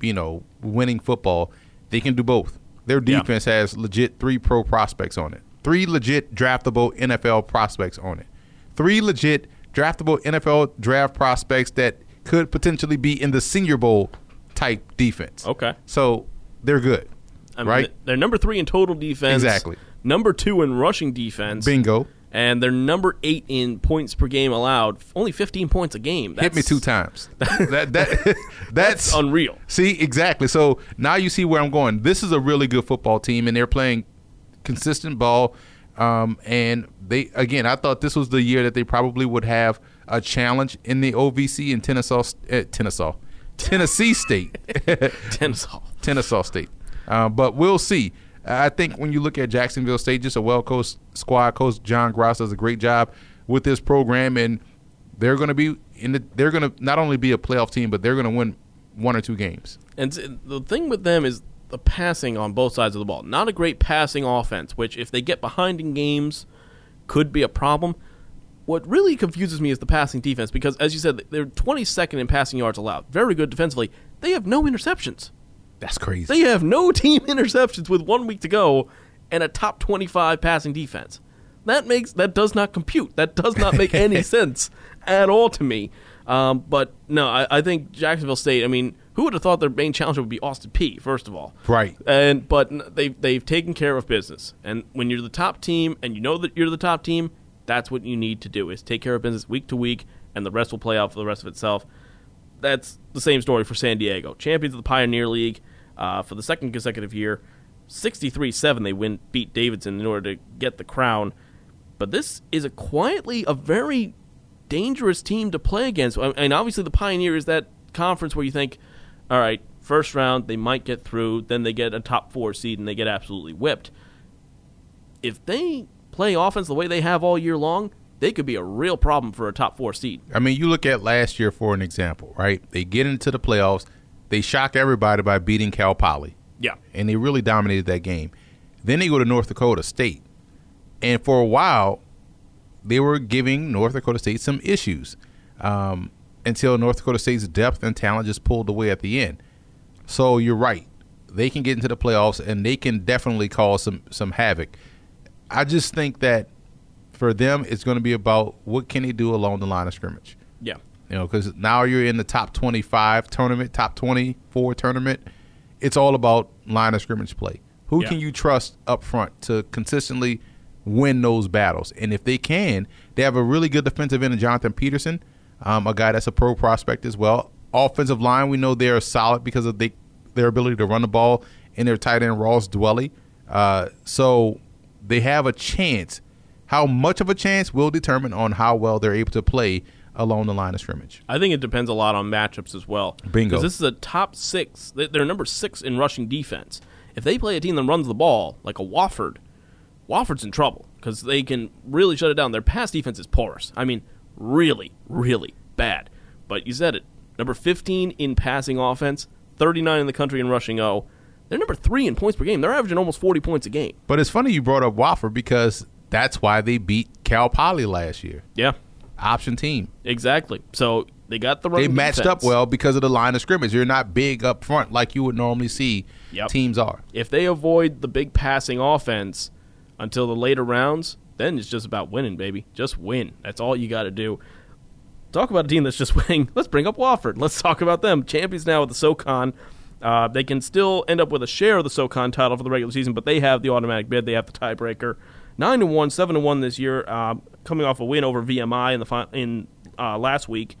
you know, winning football. They can do both. Their defense yeah. has legit three pro prospects on it, three legit draftable N F L prospects on it, three legit draftable N F L draft prospects that could potentially be in the Senior Bowl type defense. Okay. So they're good, I mean, right? They're number three in total defense. Exactly. Number two in rushing defense. Bingo. And they're number eight in points per game allowed. Only fifteen points a game. That's, hit me two times. that, that, that's, that's unreal. See, exactly. So now you see where I'm going. This is a really good football team, and they're playing consistent ball. Um, and, they again, I thought this was the year that they probably would have a challenge in the O V C in Kennesaw, uh, Kennesaw, Tennessee State. Kennesaw. Kennesaw State. Uh, but we'll see. I think when you look at Jacksonville State, just a well-coached squad. Coach John Gross does a great job with this program, and they're going to be in the, they're going to not only be a playoff team, but they're going to win one or two games. And the thing with them is the passing on both sides of the ball. Not a great passing offense, which if they get behind in games could be a problem. What really confuses me is the passing defense because, as you said, they're twenty-second in passing yards allowed. Very good defensively. They have no interceptions. That's crazy. They have no team interceptions with one week to go and a top twenty-five passing defense. That makes that does not compute. That does not make any sense at all to me. Um, but, no, I, I think Jacksonville State, I mean, who would have thought their main challenger would be Austin Peay, first of all? Right. And But they've, they've taken care of business. And when you're the top team and you know that you're the top team, that's what you need to do is take care of business week to week, and the rest will play out for the rest of itself. That's the same story for San Diego. Champions of the Pioneer League uh, for the second consecutive year. sixty-three seven they win, beat Davidson in order to get the crown. But this is a quietly a very dangerous team to play against. And obviously the Pioneer is that conference where you think, all right, First round, they might get through. Then they get a top four seed, and they get absolutely whipped. If they play offense the way they have all year long, they could be a real problem for a top four seed. I mean, you look at last year for an example, right? They get into the playoffs. They shocked everybody by beating Cal Poly. Yeah. And they really dominated that game. Then they go to North Dakota State. And for a while, they were giving North Dakota State some issues um, until North Dakota State's depth and talent just pulled away at the end. So you're right. They can get into the playoffs, and they can definitely cause some, some havoc. I just think that for them, it's going to be about what can they do along the line of scrimmage. Yeah. You know, because now you're in the top twenty-five tournament, top twenty-four tournament. It's all about line of scrimmage play. Who yeah. can you trust up front to consistently win those battles? And if they can, they have a really good defensive end in Jonathan Peterson, um, a guy that's a pro prospect as well. Offensive line, we know they are solid because of the, their ability to run the ball and their tight end, Ross Dwelly. Uh, so they have a chance. How much of a chance will determine on how well they're able to play along the line of scrimmage. I think it depends a lot on matchups as well. Bingo. Because this is a top six. They're number six in rushing defense. If they play a team that runs the ball, like a Wofford, Wofford's in trouble because they can really shut it down. Their pass defense is porous. I mean, really, really bad. But you said it. Number fifteen in passing offense, thirty-nine in the country in rushing O. They're number three in points per game. They're averaging almost forty points a game. But it's funny you brought up Wofford because that's why they beat Cal Poly last year. Yeah. Option team. Exactly. So they got the running They matched defense. Up well because of the line of scrimmage. You're not big up front like you would normally see yep. teams are. If they avoid the big passing offense until the later rounds, then it's just about winning, baby. Just win. That's all you got to do. Talk about a team that's just winning. Let's bring up Wofford. Let's talk about them. Champions now with the SoCon. Uh, they can still end up with a share of the SoCon title for the regular season, but they have the automatic bid. They have the tiebreaker. Nine to one, seven to one this year, uh, coming off a win over V M I in the fi- in uh, last week.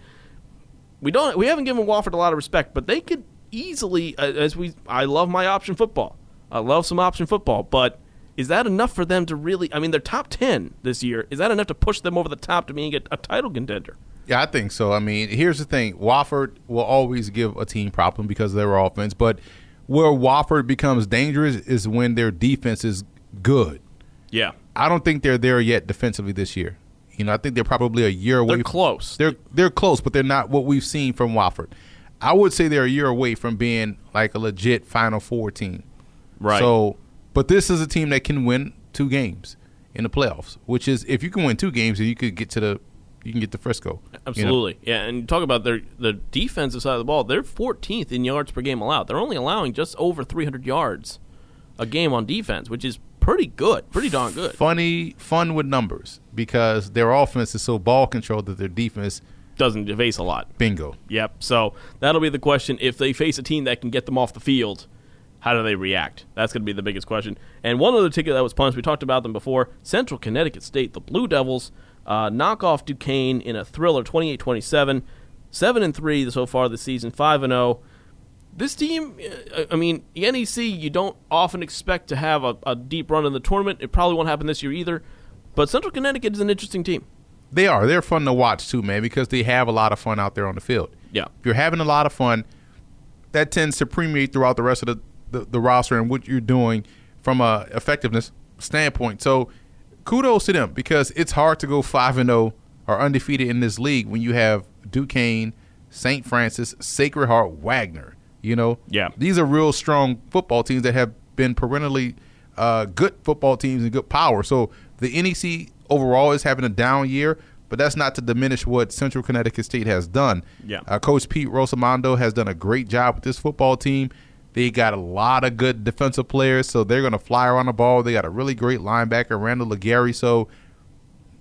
We don't, we haven't given Wofford a lot of respect, but they could easily. Uh, as we, I love my option football. I love some option football, but is that enough for them to really? I mean, they're top ten this year. Is that enough to push them over the top to being a, a title contender? Yeah, I think so. I mean, here's the thing: Wofford will always give a team problem because of their offense, but where Wofford becomes dangerous is when their defense is good. Yeah. I don't think they're there yet defensively this year. You know, I think they're probably a year away. They're close. They're they're close, but they're not what we've seen from Wofford. I would say they're a year away from being like a legit Final Four team. Right. So, but this is a team that can win two games in the playoffs, which is if you can win two games, then you could get to the you can get to Frisco. Absolutely. You know? Yeah, and you talk about their the defensive side of the ball. They're fourteenth in yards per game allowed. They're only allowing just over three hundred yards a game on defense, which is pretty good, pretty darn good. Funny, fun with numbers because their offense is so ball controlled that their defense doesn't face a lot. Bingo. Yep. So that'll be the question. If they face a team that can get them off the field, how do they react? That's going to be the biggest question. And one other ticket that was punched, we talked about them before, Central Connecticut State, the Blue Devils, uh, knock off Duquesne in a thriller twenty-eight twenty-seven, seven and three so far this season, five and oh. This team, I mean, the N E C, you don't often expect to have a, a deep run in the tournament. It probably won't happen this year either. But Central Connecticut is an interesting team. They are. They're fun to watch, too, man, because they have a lot of fun out there on the field. Yeah. If you're having a lot of fun, that tends to permeate throughout the rest of the, the, the roster and what you're doing from a effectiveness standpoint. So kudos to them because it's hard to go five and oh or undefeated in this league when you have Duquesne, Saint Francis, Sacred Heart, Wagner. You know, yeah. These are real strong football teams that have been perennially uh, good football teams and good power. So the N E C overall is having a down year, but that's not to diminish what Central Connecticut State has done. Yeah. Uh, Coach Pete Rosamondo has done a great job with this football team. They got a lot of good defensive players, so they're going to fly around the ball. They got a really great linebacker, Randall Legary. So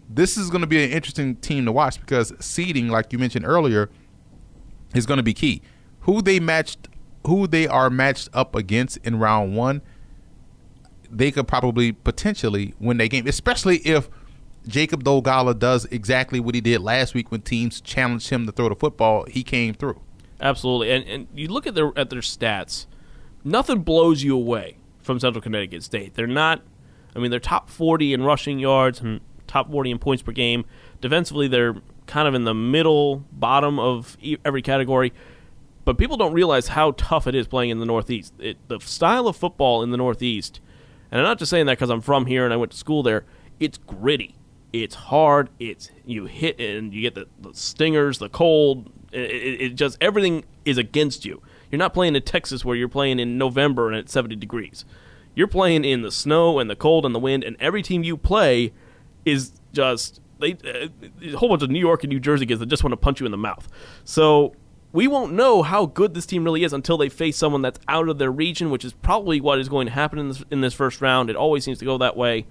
this is going to be an interesting team to watch because seeding, like you mentioned earlier, is going to be key. Who they matched Who they are matched up against in round one, they could probably potentially win that game, especially if Jacob Dolgala does exactly what he did last week when teams challenged him to throw the football. He came through. Absolutely. And and you look at their at their stats, nothing blows you away from Central Connecticut State. They're not, I mean, they're top forty in rushing yards and top forty in points per game. Defensively, they're kind of in the middle, bottom of every category. But people don't realize how tough it is playing in the Northeast. It, the style of football in the Northeast, and I'm not just saying that because I'm from here and I went to school there, it's gritty. It's hard. It's you hit and you get the, the stingers, the cold. It, it, it just everything is against you. You're not playing in Texas where you're playing in November and it's seventy degrees. You're playing in the snow and the cold and the wind, and every team you play is just they uh, a whole bunch of New York and New Jersey kids that just want to punch you in the mouth. So we won't know how good this team really is until they face someone that's out of their region, which is probably what is going to happen in this, in this first round. It always seems to go that way.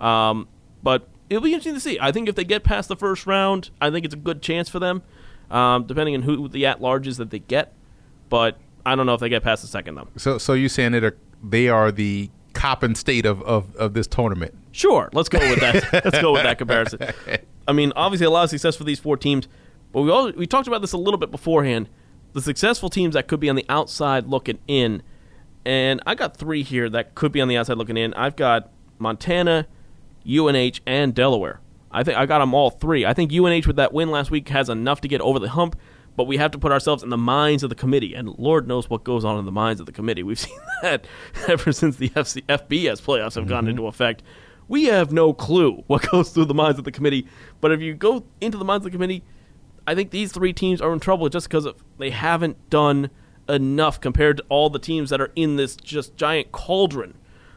Um, but it'll be interesting to see. I think if they get past the first round, I think it's a good chance for them, um, depending on who the at-large is that they get. But I don't know if they get past the second, though. So so you're saying that they are the Coppin State of, of, of this tournament? Sure. Let's go with that. Let's go with that comparison. I mean, obviously a lot of success for these four teams. But we all, we talked about this a little bit beforehand. The successful teams that could be on the outside looking in. And I got three here that could be on the outside looking in. I've got Montana, U N H, and Delaware. I think I got them all three. I think U N H with that win last week has enough to get over the hump, but we have to put ourselves in the minds of the committee, and Lord knows what goes on in the minds of the committee. We've seen that ever since the F C, F B S playoffs have mm-hmm. gone into effect. We have no clue what goes through the minds of the committee, but if you go into the minds of the committee, I think these three teams are in trouble just because of, they haven't done enough compared to all the teams that are in this just giant cauldron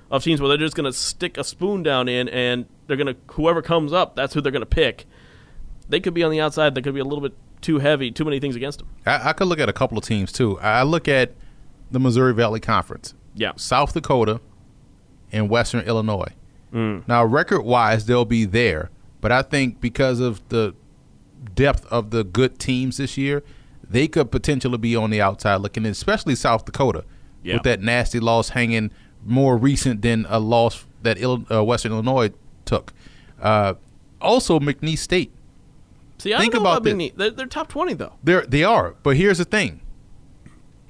of teams where they're just going to stick a spoon down in, and they're going to whoever comes up, that's who they're going to pick. They could be on the outside. They could be a little bit too heavy, too many things against them. I, I could look at a couple of teams too. I look at the Missouri Valley Conference. Yeah, South Dakota and Western Illinois. Mm. Now, record-wise, they'll be there, but I think because of the depth of the good teams this year, they could potentially be on the outside looking in, especially South Dakota yeah. with that nasty loss hanging more recent than a loss that Ill, uh, Western Illinois took. Uh, also, McNeese State. See, I Think don't know about, about McNeese. They're, they're top twenty, though. They're, they are. But here's the thing.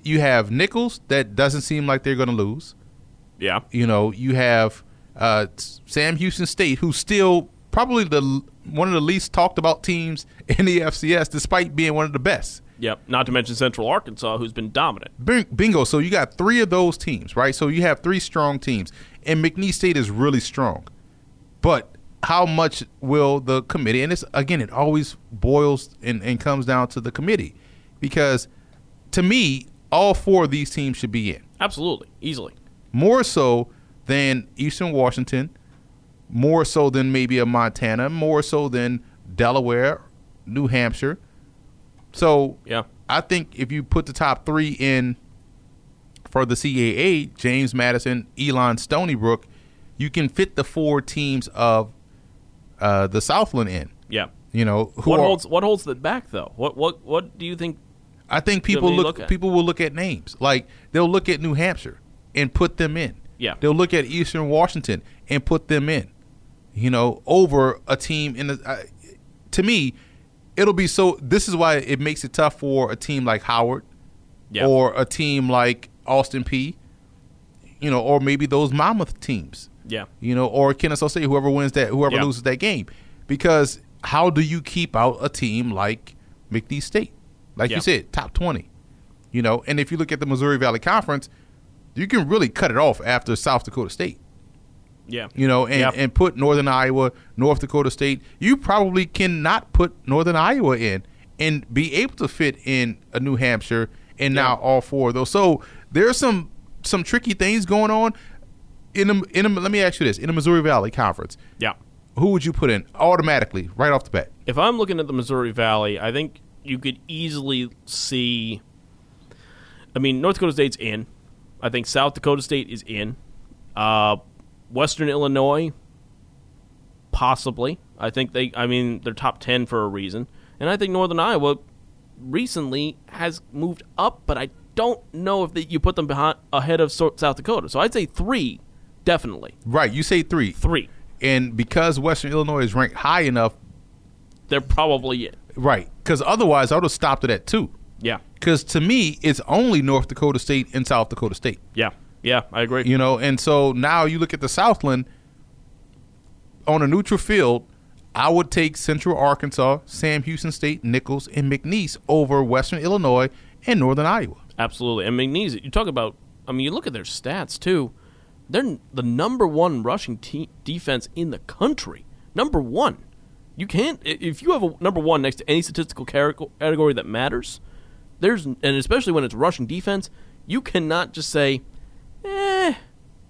You have Nichols that doesn't seem like they're going to lose. Yeah. You know, you have uh, Sam Houston State, who's still probably the one of the least talked about teams in the F C S, despite being one of the best. Yep, not to mention Central Arkansas, who's been dominant. Bingo, so you got three of those teams, right? So you have three strong teams, and McNeese State is really strong. But how much will the committee, and it's again, it always boils and, and comes down to the committee, because to me, all four of these teams should be in. Absolutely, easily. More so than Eastern Washington, more so than maybe a Montana, more so than Delaware, New Hampshire. So yeah. I think if you put the top three in for the C A A, James Madison, Elon, Stony Brook, you can fit the four teams of uh, the Southland in. Yeah, you know who what are, holds what holds it back though. What what what do you think? I think people look, look people will look at names, like they'll look at New Hampshire and put them in. Yeah, they'll look at Eastern Washington and put them in. You know, over a team in the uh, to me. It'll be so – this is why it makes it tough for a team like Howard yeah. or a team like Austin Peay, you know, or maybe those Monmouth teams, yeah, you know, or Kennesaw State, whoever wins that – whoever yeah. loses that game. Because how do you keep out a team like McNeese State? Like yeah. you said, top twenty, you know. And if you look at the Missouri Valley Conference, you can really cut it off after South Dakota State. Yeah, you know, and, yeah. and put Northern Iowa, North Dakota State. You probably cannot put Northern Iowa in and be able to fit in a New Hampshire and yeah. now all four of those. So there's some some tricky things going on in the, in the, let me ask you this: in the Missouri Valley Conference, yeah, who would you put in automatically right off the bat? If I'm looking at the Missouri Valley, I think you could easily see. I mean, North Dakota State's in. I think South Dakota State is in. Uh, Western Illinois, possibly. I think they, I mean, they're top ten for a reason. And I think Northern Iowa recently has moved up, but I don't know if the, you put them behind ahead of South Dakota. So I'd say three, definitely. Right, you say three. Three. And because Western Illinois is ranked high enough, they're probably it. Right, because otherwise I would have stopped it at two. Yeah. Because to me, it's only North Dakota State and South Dakota State. Yeah. Yeah, I agree. You know, and so now you look at the Southland on a neutral field. I would take Central Arkansas, Sam Houston State, Nichols, and McNeese over Western Illinois and Northern Iowa. Absolutely. And McNeese, you talk about, I mean, you look at their stats, too. They're the number one rushing te- defense in the country. Number one. You can't, if you have a number one next to any statistical category that matters, there's, and especially when it's rushing defense, you cannot just say, eh,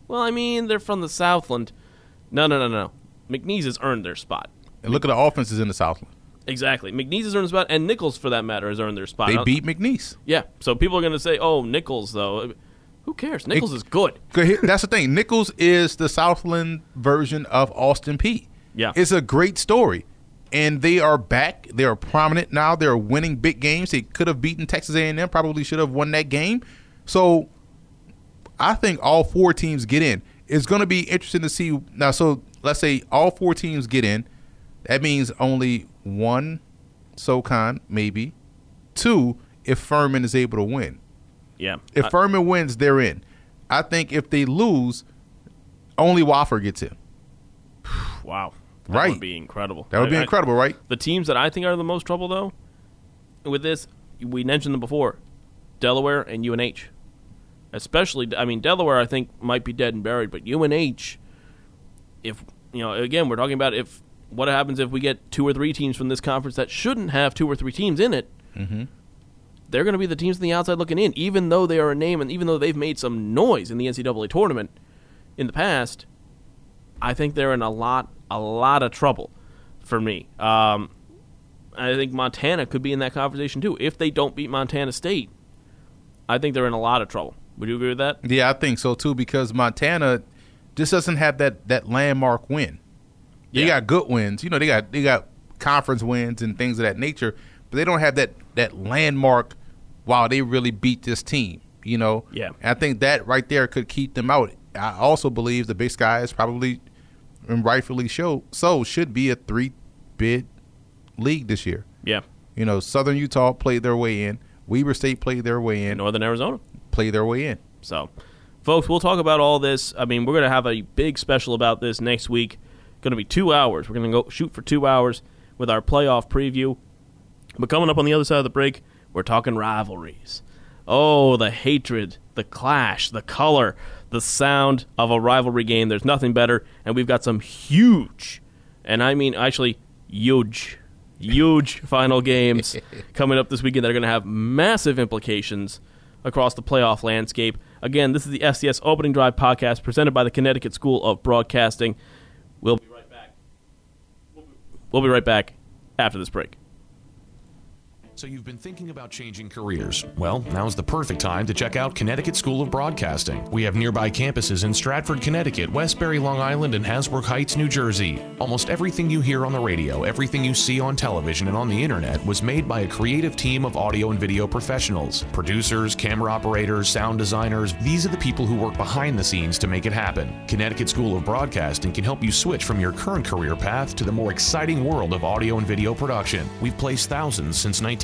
well, I mean, they're from the Southland. No, no, no, no. McNeese has earned their spot. And look at the offenses in the Southland. Exactly. McNeese has earned his spot, and Nichols, for that matter, has earned their spot. They beat McNeese. Yeah, so people are going to say, oh, Nichols, though. Who cares? Nichols it, is good. That's the thing. Nichols is the Southland version of Austin Peay. Yeah. It's a great story, and they are back. They are prominent now. They're winning big games. They could have beaten Texas A and M, probably should have won that game. So I think all four teams get in. It's going to be interesting to see. Now, so let's say all four teams get in. That means only one SoCon, maybe. Two, if Furman is able to win. Yeah. If I, Furman wins, they're in. I think if they lose, only Wofford gets in. Wow. That right. would be incredible. That would I, be incredible, I, right? The teams that I think are the most trouble, though, with this, we mentioned them before, Delaware and U N H. Especially, I mean, Delaware, I think, might be dead and buried, but U N H, if, you know, again, we're talking about if, what happens if we get two or three teams from this conference that shouldn't have two or three teams in it? Mm-hmm. They're going to be the teams on the outside looking in, even though they are a name and even though they've made some noise in the N C double A tournament in the past. I think they're in a lot, a lot of trouble for me. Um, I think Montana could be in that conversation too. If they don't beat Montana State, I think they're in a lot of trouble. Would you agree with that? Yeah, I think so too, because Montana just doesn't have that, that landmark win. They yeah. got good wins. You know, they got they got conference wins and things of that nature, but they don't have that, that landmark, wow, they really beat this team, you know? Yeah. And I think that right there could keep them out. I also believe the Big Sky is probably, and rightfully show, so, should be a three-bid league this year. Yeah. You know, Southern Utah played their way in. Weber State played their way in. Northern Arizona played their way in. So, folks, we'll talk about all this. I mean, we're going to have a big special about this next week. Going to be two hours. We're going to go shoot for two hours with our playoff preview. But coming up on the other side of the break, we're talking rivalries. Oh, the hatred, the clash, the color, the sound of a rivalry game. There's nothing better. And we've got some huge, and I mean actually huge, huge final games coming up this weekend that are going to have massive implications across the playoff landscape. Again, this is the F C S Opening Drive podcast presented by the Connecticut School of Broadcasting. We'll be right back. We'll be right back after this break. So you've been thinking about changing careers. Well, now's the perfect time to check out Connecticut School of Broadcasting. We have nearby campuses in Stratford, Connecticut, Westbury, Long Island, and Hasbrook Heights, New Jersey. Almost everything you hear on the radio, everything you see on television and on the internet was made by a creative team of audio and video professionals. Producers, camera operators, sound designers, these are the people who work behind the scenes to make it happen. Connecticut School of Broadcasting can help you switch from your current career path to the more exciting world of audio and video production. We've placed thousands since nineteen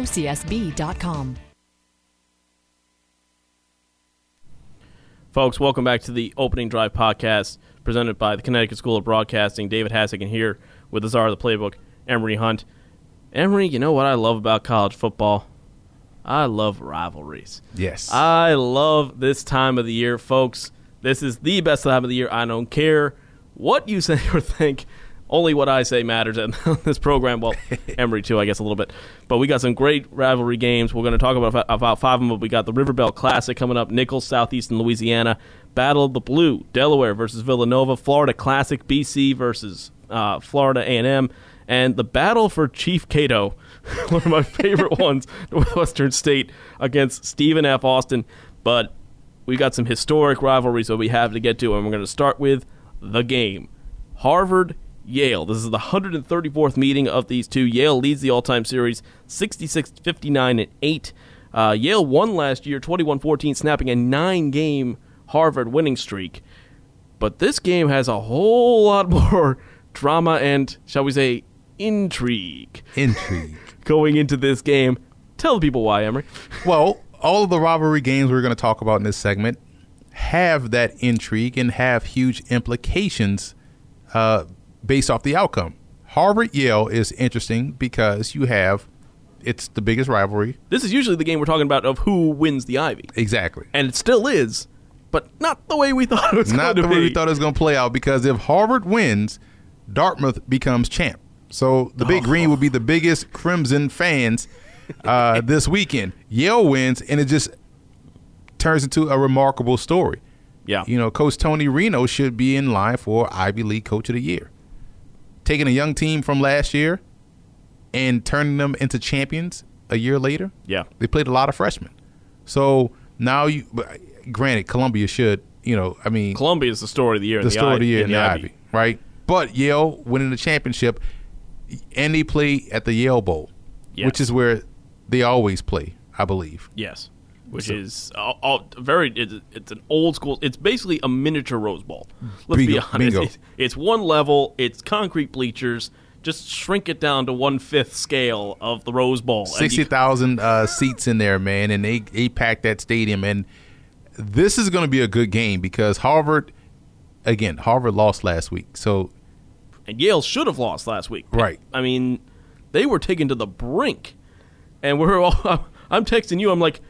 c s b dot com. Folks, welcome back to the Opening Drive podcast presented by the Connecticut School of Broadcasting. David Hassigan here with the czar of the playbook, Emory Hunt. Emory, you know what I love about college football? I love rivalries. Yes. I love this time of the year, folks. This is the best time of the year. I don't care what you say or think. Only what I say matters in this program. Well, Emory, too, I guess, a little bit. But we got some great rivalry games. We're going to talk about about five of them. We got the Riverbell Classic coming up, Nichols, Southeastern Louisiana, Battle of the Blue, Delaware versus Villanova, Florida Classic, B C versus uh, Florida A and M, and the Battle for Chief Cato, one of my favorite ones, Northwestern State against Stephen F. Austin. But we got some historic rivalries that we have to get to, and we're going to start with the game. Harvard Yale. This is the one hundred thirty-fourth meeting of these two. Yale leads the all-time series sixty-six fifty-nine and eight. Uh, Yale won last year, twenty-one fourteen, snapping a nine-game Harvard winning streak. But this game has a whole lot more drama and, shall we say, intrigue. Intrigue. Going into this game. Tell the people why, Emory. Well, all of the rivalry games we're going to talk about in this segment have that intrigue and have huge implications uh, based off the outcome. Harvard-Yale is interesting because you have it's the biggest rivalry. This is usually the game we're talking about of who wins the Ivy. Exactly. And it still is, but not the way we thought it was going to be. Not the way we thought it was going to play out, because if Harvard wins, Dartmouth becomes champ. So the Big oh. Green will be the biggest Crimson fans uh, this weekend. Yale wins, and it just turns into a remarkable story. Yeah. You know, Coach Tony Reno should be in line for Ivy League Coach of the Year. Taking a young team from last year and turning them into champions a year later. Yeah. They played a lot of freshmen. So now you – granted, Columbia should, you know, I mean – Columbia is the story of the year. The, the story I- of the year in the, the Ivy, Ivy, right? But Yale winning the championship, and they play at the Yale Bowl, yeah. which is where they always play, I believe. Yes, which so. is all, all very – it's an old school – it's basically a miniature Rose Bowl. Let's bingo, be honest. Bingo. It's, it's one level. It's concrete bleachers. Just shrink it down to one-fifth scale of the Rose Bowl. sixty thousand uh, seats in there, man, and they, they packed that stadium. And this is going to be a good game because Harvard, again, Harvard lost last week. So, and Yale should have lost last week. Right. I mean, they were taken to the brink. And we're all, I'm texting you, I'm like,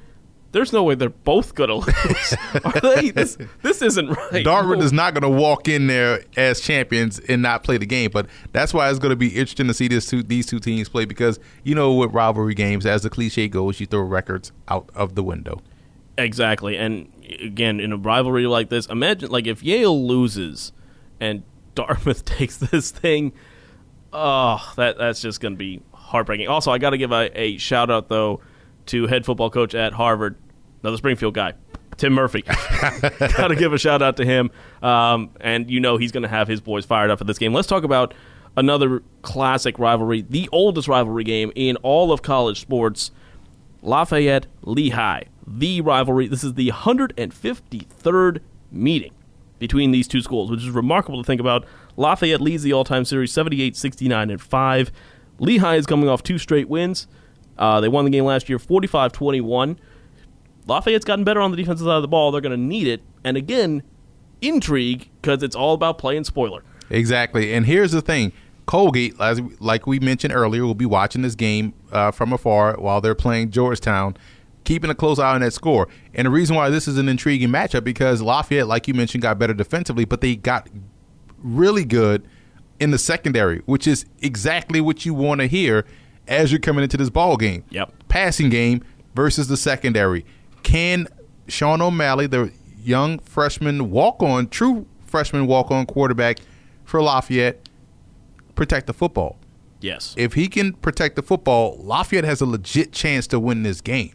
there's no way they're both going to lose. Are they? This, this isn't right. Dartmouth is not going to walk in there as champions and not play the game. But that's why it's going to be interesting to see this two, these two teams play because, you know, with rivalry games, as the cliche goes, you throw records out of the window. Exactly. And, again, in a rivalry like this, imagine, like, if Yale loses and Dartmouth takes this thing, oh, that that's just going to be heartbreaking. Also, I got to give a, a shout-out, though, to head football coach at Harvard, another Springfield guy, Tim Murphy. Got to give a shout-out to him. Um, and you know he's going to have his boys fired up for this game. Let's talk about another classic rivalry, the oldest rivalry game in all of college sports, Lafayette-Lehigh. The rivalry. This is the one hundred fifty-third meeting between these two schools, which is remarkable to think about. Lafayette leads the all-time series seventy-eight sixty-nine and five. Lehigh is coming off two straight wins. Uh, they won the game last year forty-five twenty-one. Lafayette's gotten better on the defensive side of the ball. They're going to need it. And again, intrigue, because it's all about playing spoiler. Exactly. And here's the thing. Colgate, as, like we mentioned earlier, will be watching this game uh, from afar while they're playing Georgetown, keeping a close eye on that score. And the reason why this is an intriguing matchup, because Lafayette, like you mentioned, got better defensively, but they got really good in the secondary, which is exactly what you want to hear as you're coming into this ball game. Yep. Passing game versus the secondary. Can Sean O'Malley, the young freshman walk-on, true freshman walk-on quarterback for Lafayette, protect the football? Yes. If he can protect the football, Lafayette has a legit chance to win this game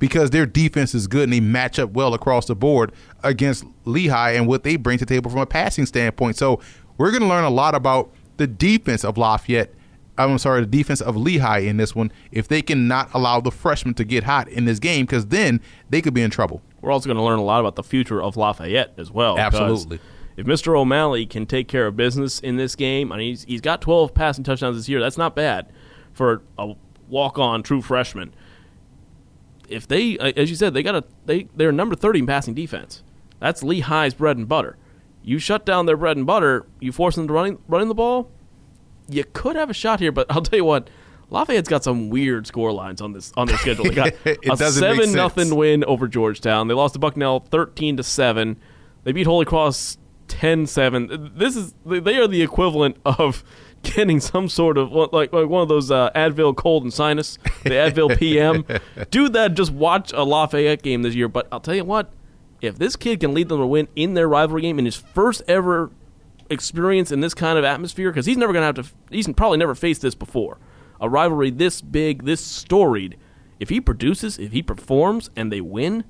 because their defense is good and they match up well across the board against Lehigh and what they bring to the table from a passing standpoint. So we're going to learn a lot about the defense of Lafayette I'm sorry, the defense of Lehigh in this one, if they cannot allow the freshmen to get hot in this game, because then they could be in trouble. We're also going to learn a lot about the future of Lafayette as well. Absolutely. If Mister O'Malley can take care of business in this game, I mean, he's, he's got twelve passing touchdowns this year. That's not bad for a walk-on true freshman. If they, as you said, they got a, they, they're number thirty in passing defense. That's Lehigh's bread and butter. You shut down their bread and butter, you force them to run, running the ball, you could have a shot here, but I'll tell you what, Lafayette's got some weird score lines on this on their schedule. They got it a seven nothing win over Georgetown. They lost to Bucknell thirteen to seven. They beat Holy Cross ten seven. This is they are the equivalent of getting some sort of like, like one of those uh, Advil cold and sinus, the Advil P M. Do that. Just watch a Lafayette game this year. But I'll tell you what, if this kid can lead them to win in their rivalry game in his first ever experience in this kind of atmosphere, because he's never going to have to, he's probably never faced this before, a rivalry this big, this storied, if he produces, if he performs, and they win,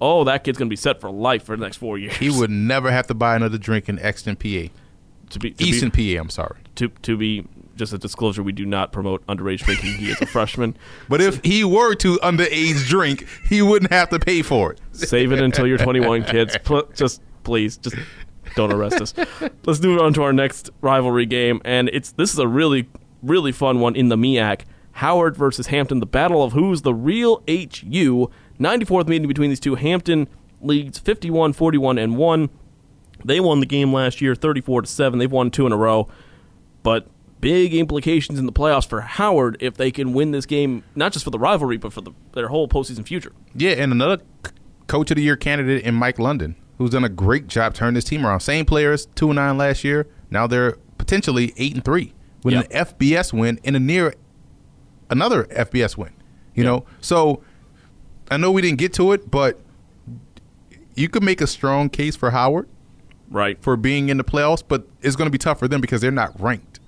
oh, that kid's going to be set for life for the next four years. He would never have to buy another drink in Exton, P A. To be, to Easton, be, P A, I'm sorry. To to be, just a disclosure, we do not promote underage drinking. He is a freshman. But so, if he were to underage drink, he wouldn't have to pay for it. Save it until you're twenty-one, kids. Pl- just please, just don't arrest us. Let's move on to our next rivalry game. And it's this is a really, really fun one in the M E A C. Howard versus Hampton, the battle of who's the real H U. ninety-fourth meeting between these two. Hampton leads fifty-one, forty-one, and one. They won the game last year, thirty-four to seven. They've won two in a row. But big implications in the playoffs for Howard if they can win this game, not just for the rivalry, but for the, their whole postseason future. Yeah, and another Coach of the Year candidate in Mike London, who's done a great job turning this team around. Same players, two and nine last year. Now they're potentially eight and three with yep. an F B S win and a near another F B S win. You yep. know, so I know we didn't get to it, but you could make a strong case for Howard. Right. For being in the playoffs, but it's going to be tough for them because they're not ranked.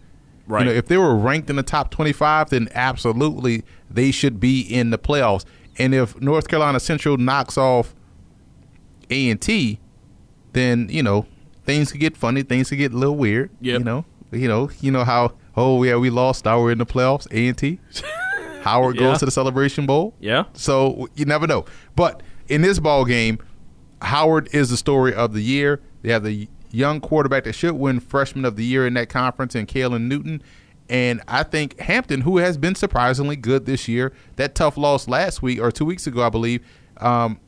Right. You know, if they were ranked in the top twenty-five, then absolutely they should be in the playoffs. And if North Carolina Central knocks off A and T, then, you know, things could get funny, things could get a little weird. Yep. You know, you know, you know how, oh, yeah, we lost, now we're in the playoffs, A and T. Howard yeah. goes to the Celebration Bowl. Yeah. So you never know. But in this ball game, Howard is the story of the year. They have the young quarterback that should win freshman of the year in that conference in Kalen Newton. And I think Hampton, who has been surprisingly good this year, that tough loss last week or two weeks ago, I believe. Um,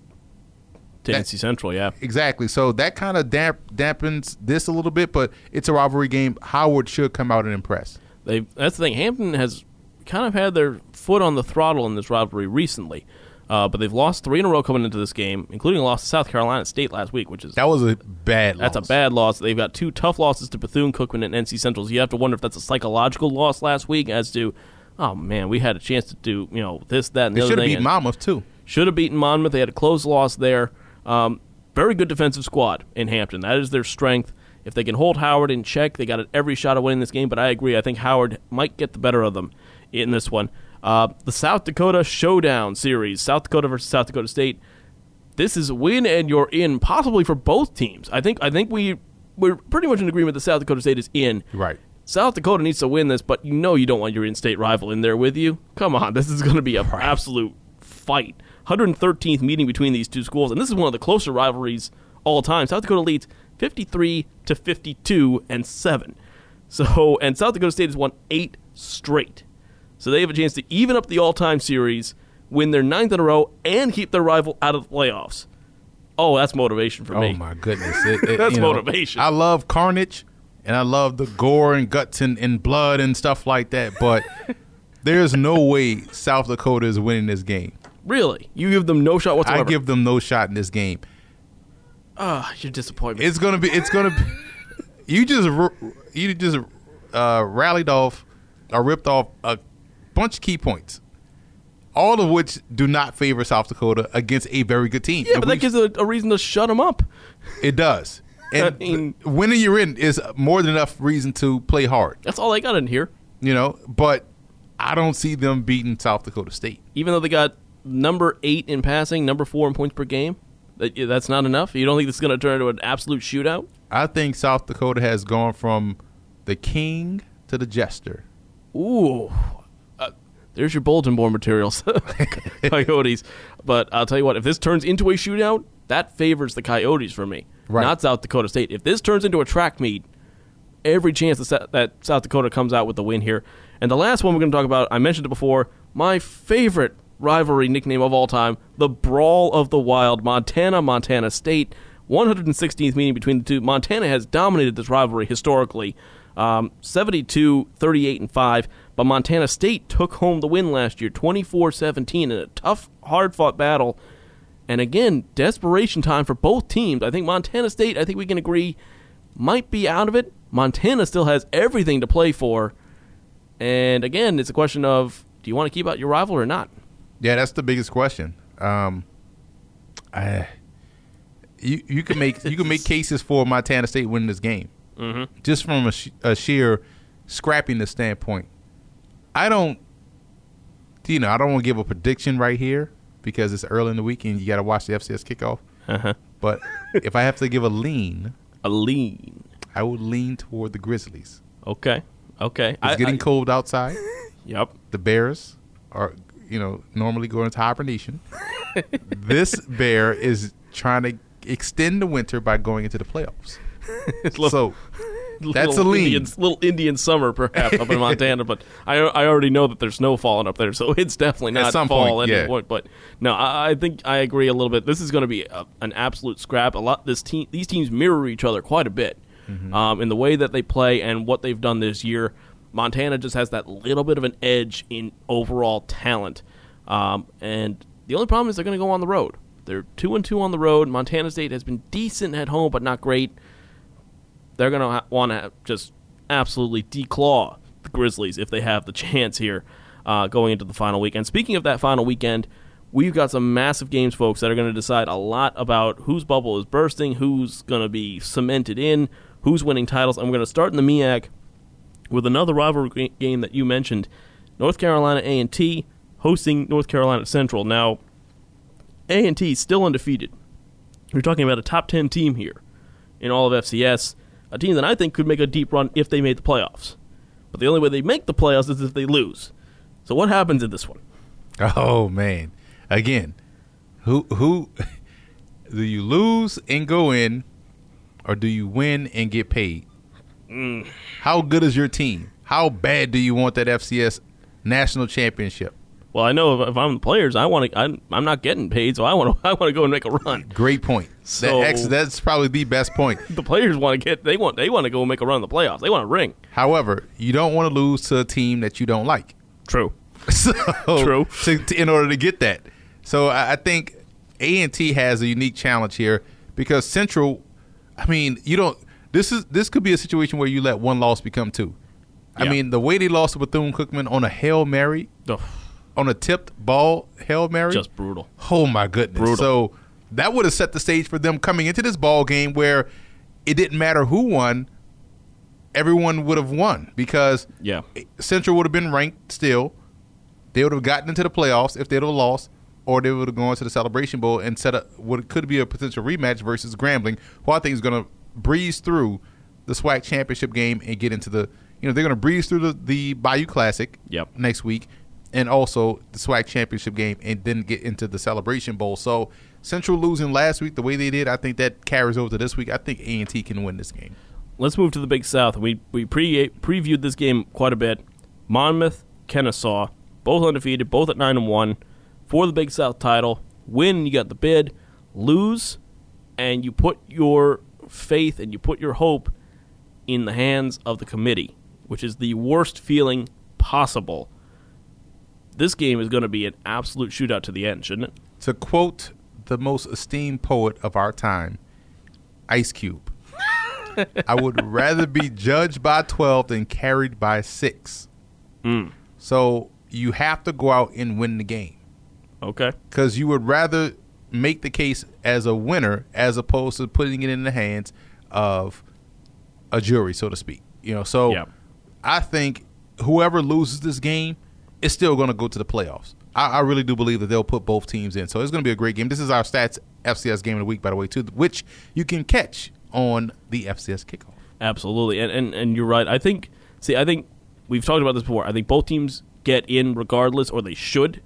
to N C Central, yeah. Exactly. So that kind of damp, dampens this a little bit, but it's a rivalry game. Howard should come out and impress. They That's the thing. Hampton has kind of had their foot on the throttle in this rivalry recently. Uh, but they've lost three in a row coming into this game, including a loss to South Carolina State last week, which is that was a bad. That's loss. a bad loss. They've got two tough losses to Bethune-Cookman and N C Central. So you have to wonder if that's a psychological loss last week, as to, oh man, we had a chance to do you know this, that, and the they other thing. They should have beaten Monmouth too. Should have beaten Monmouth. They had a close loss there. Um, very good defensive squad in Hampton. That is their strength. If they can hold Howard in check, they got every shot of winning this game. But I agree. I think Howard might get the better of them in this one. Uh, the South Dakota Showdown Series, South Dakota versus South Dakota State. This is win and you're in, possibly for both teams. I think I think we, we're pretty much in agreement that South Dakota State is in. Right. South Dakota needs to win this, but you know you don't want your in-state rival in there with you. Come on, this is going to be an absolute fight. one hundred thirteenth meeting between these two schools, and this is one of the closer rivalries all time. South Dakota leads fifty-three to fifty-two and seven. So, and South Dakota State has won eight straight. So they have a chance to even up the all-time series, win their ninth in a row, and keep their rival out of the playoffs. Oh, that's motivation for me. Oh, my goodness. It, it, that's motivation. Know, I love carnage, and I love the gore and guts and, and blood and stuff like that, but there's no way South Dakota is winning this game. Really? You give them no shot whatsoever? I give them no shot in this game. Ah, oh, your disappointment. It's going to be – It's going to be. you just, you just uh, rallied off or ripped off a – bunch of key points, all of which do not favor South Dakota against a very good team. Yeah, and but that gives a, a reason to shut them up. It does. And I mean, winning you're in is more than enough reason to play hard. That's all they got in here. You know, but I don't see them beating South Dakota State. Even though they got number eight in passing, number four in points per game, that, that's not enough? You don't think this is going to turn into an absolute shootout? I think South Dakota has gone from the king to the jester. Ooh. There's your bulletin board materials, Coyotes. But I'll tell you what, if this turns into a shootout, that favors the Coyotes for me, right. Not South Dakota State. If this turns into a track meet, every chance that South Dakota comes out with the win here. And the last one we're going to talk about, I mentioned it before, my favorite rivalry nickname of all time, the Brawl of the Wild, Montana, Montana State. one hundred sixteenth meeting between the two. Montana has dominated this rivalry historically. Um, seventy-two, thirty-eight, and five. But Montana State took home the win last year, twenty-four seventeen, in a tough, hard-fought battle. And again, desperation time for both teams. I think Montana State, I think we can agree, might be out of it. Montana still has everything to play for. And again, it's a question of, do you want to keep out your rival or not? Yeah, that's the biggest question. Um, I, you you can make you can make cases for Montana State winning this game, mm-hmm. just from a, sh- a sheer scrappiness standpoint. I don't, you know, I don't want to give a prediction right here because it's early in the week and you got to watch the F C S Kickoff. Uh-huh. But if I have to give a lean, a lean, I would lean toward the Grizzlies. Okay, Okay. It's I, getting I, cold outside. Yep. The bears are, you know, normally going into hibernation. This bear is trying to extend the winter by going into the playoffs. Little, so that's a lean. Indian, little Indian summer, perhaps, up in Montana. But I, I already know that there's snow falling up there, so it's definitely not at some fall. Point, yeah. point, but no, I, I think I agree a little bit. This is going to be a, an absolute scrap. A lot. This team, these teams mirror each other quite a bit mm-hmm. um, in the way that they play and what they've done this year. Montana just has that little bit of an edge in overall talent, um, and the only problem is they're going to go on the road. They're two and two on the road. Montana State has been decent at home, but not great. They're going to ha- want to just absolutely declaw the Grizzlies if they have the chance here uh, going into the final weekend. Speaking of that final weekend, we've got some massive games, folks, that are going to decide a lot about whose bubble is bursting, who's going to be cemented in, who's winning titles. And we're going to start in the MEAC with another rivalry game that you mentioned, North Carolina A and T hosting North Carolina Central. Now, A and T still undefeated. We're talking about a top ten team here in all of F C S, a team that I think could make a deep run if they made the playoffs. But the only way they make the playoffs is if they lose. So what happens in this one? Oh, man. Again, who who do you lose and go in, or do you win and get paid? Mm. How good is your team? How bad do you want that F C S national championship? Well, I know if, if I'm the players, I want to. I'm, I'm not getting paid, so I want to. I want to go and make a run. Great point. So that ex, that's probably the best point. The players want to get. They want. They want to go make a run in the playoffs. They want to ring. However, you don't want to lose to a team that you don't like. True. So, True. To, to, in order to get that, so I, I think A and T has a unique challenge here because Central. I mean, you don't. This is this could be a situation where you let one loss become two. I yeah. mean, the way they lost to Bethune-Cookman on a Hail Mary. Oh. On a tipped ball, Hail Mary? Just brutal. Oh, my goodness. Brutal. So that would have set the stage for them coming into this ball game where it didn't matter who won, everyone would have won because yeah. Central would have been ranked still. They would have gotten into the playoffs if they would have lost, or they would have gone to the Celebration Bowl and set up what could be a potential rematch versus Grambling, who I think is going to breeze through the SWAC championship game and get into the – you know, they're going to breeze through the, the Bayou Classic yep. next week. And also the SWAC championship game, and then get into the Celebration Bowl. So Central losing last week the way they did, I think that carries over to this week. I think A and T can win this game. Let's move to the Big South. We we pre- previewed this game quite a bit. Monmouth, Kennesaw, both undefeated, both at nine and one for the Big South title. Win, you got the bid. Lose, and you put your faith and you put your hope in the hands of the committee, which is the worst feeling possible. This game is going to be an absolute shootout to the end, shouldn't it? To quote the most esteemed poet of our time, Ice Cube, I would rather be judged by twelve than carried by six. Mm. So you have to go out and win the game. Okay. Because you would rather make the case as a winner as opposed to putting it in the hands of a jury, so to speak. You know, so yeah. I think whoever loses this game, it's still going to go to the playoffs. I, I really do believe that they'll put both teams in. So it's going to be a great game. This is our Stats F C S Game of the Week, by the way, too, which you can catch on the F C S Kickoff. Absolutely. And, and and you're right. I think, see, I think we've talked about this before. I think both teams get in regardless, or they should.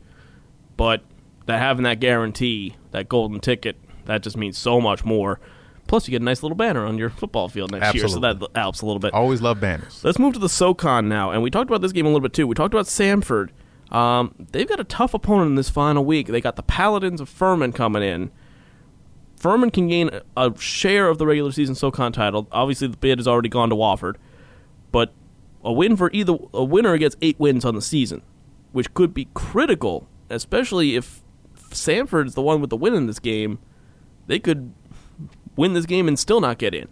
But that having that guarantee, that golden ticket, that just means so much more. Plus, you get a nice little banner on your football field next Absolutely. year, so that helps a little bit. Always love banners. Let's move to the SoCon now, and we talked about this game a little bit, too. We talked about Samford. Um, they've got a tough opponent in this final week. They got the Paladins of Furman coming in. Furman can gain a share of the regular season SoCon title. Obviously, the bid has already gone to Wofford, but a win for either a winner gets eight wins on the season, which could be critical, especially if Samford is the one with the win in this game. They could win this game and still not get in.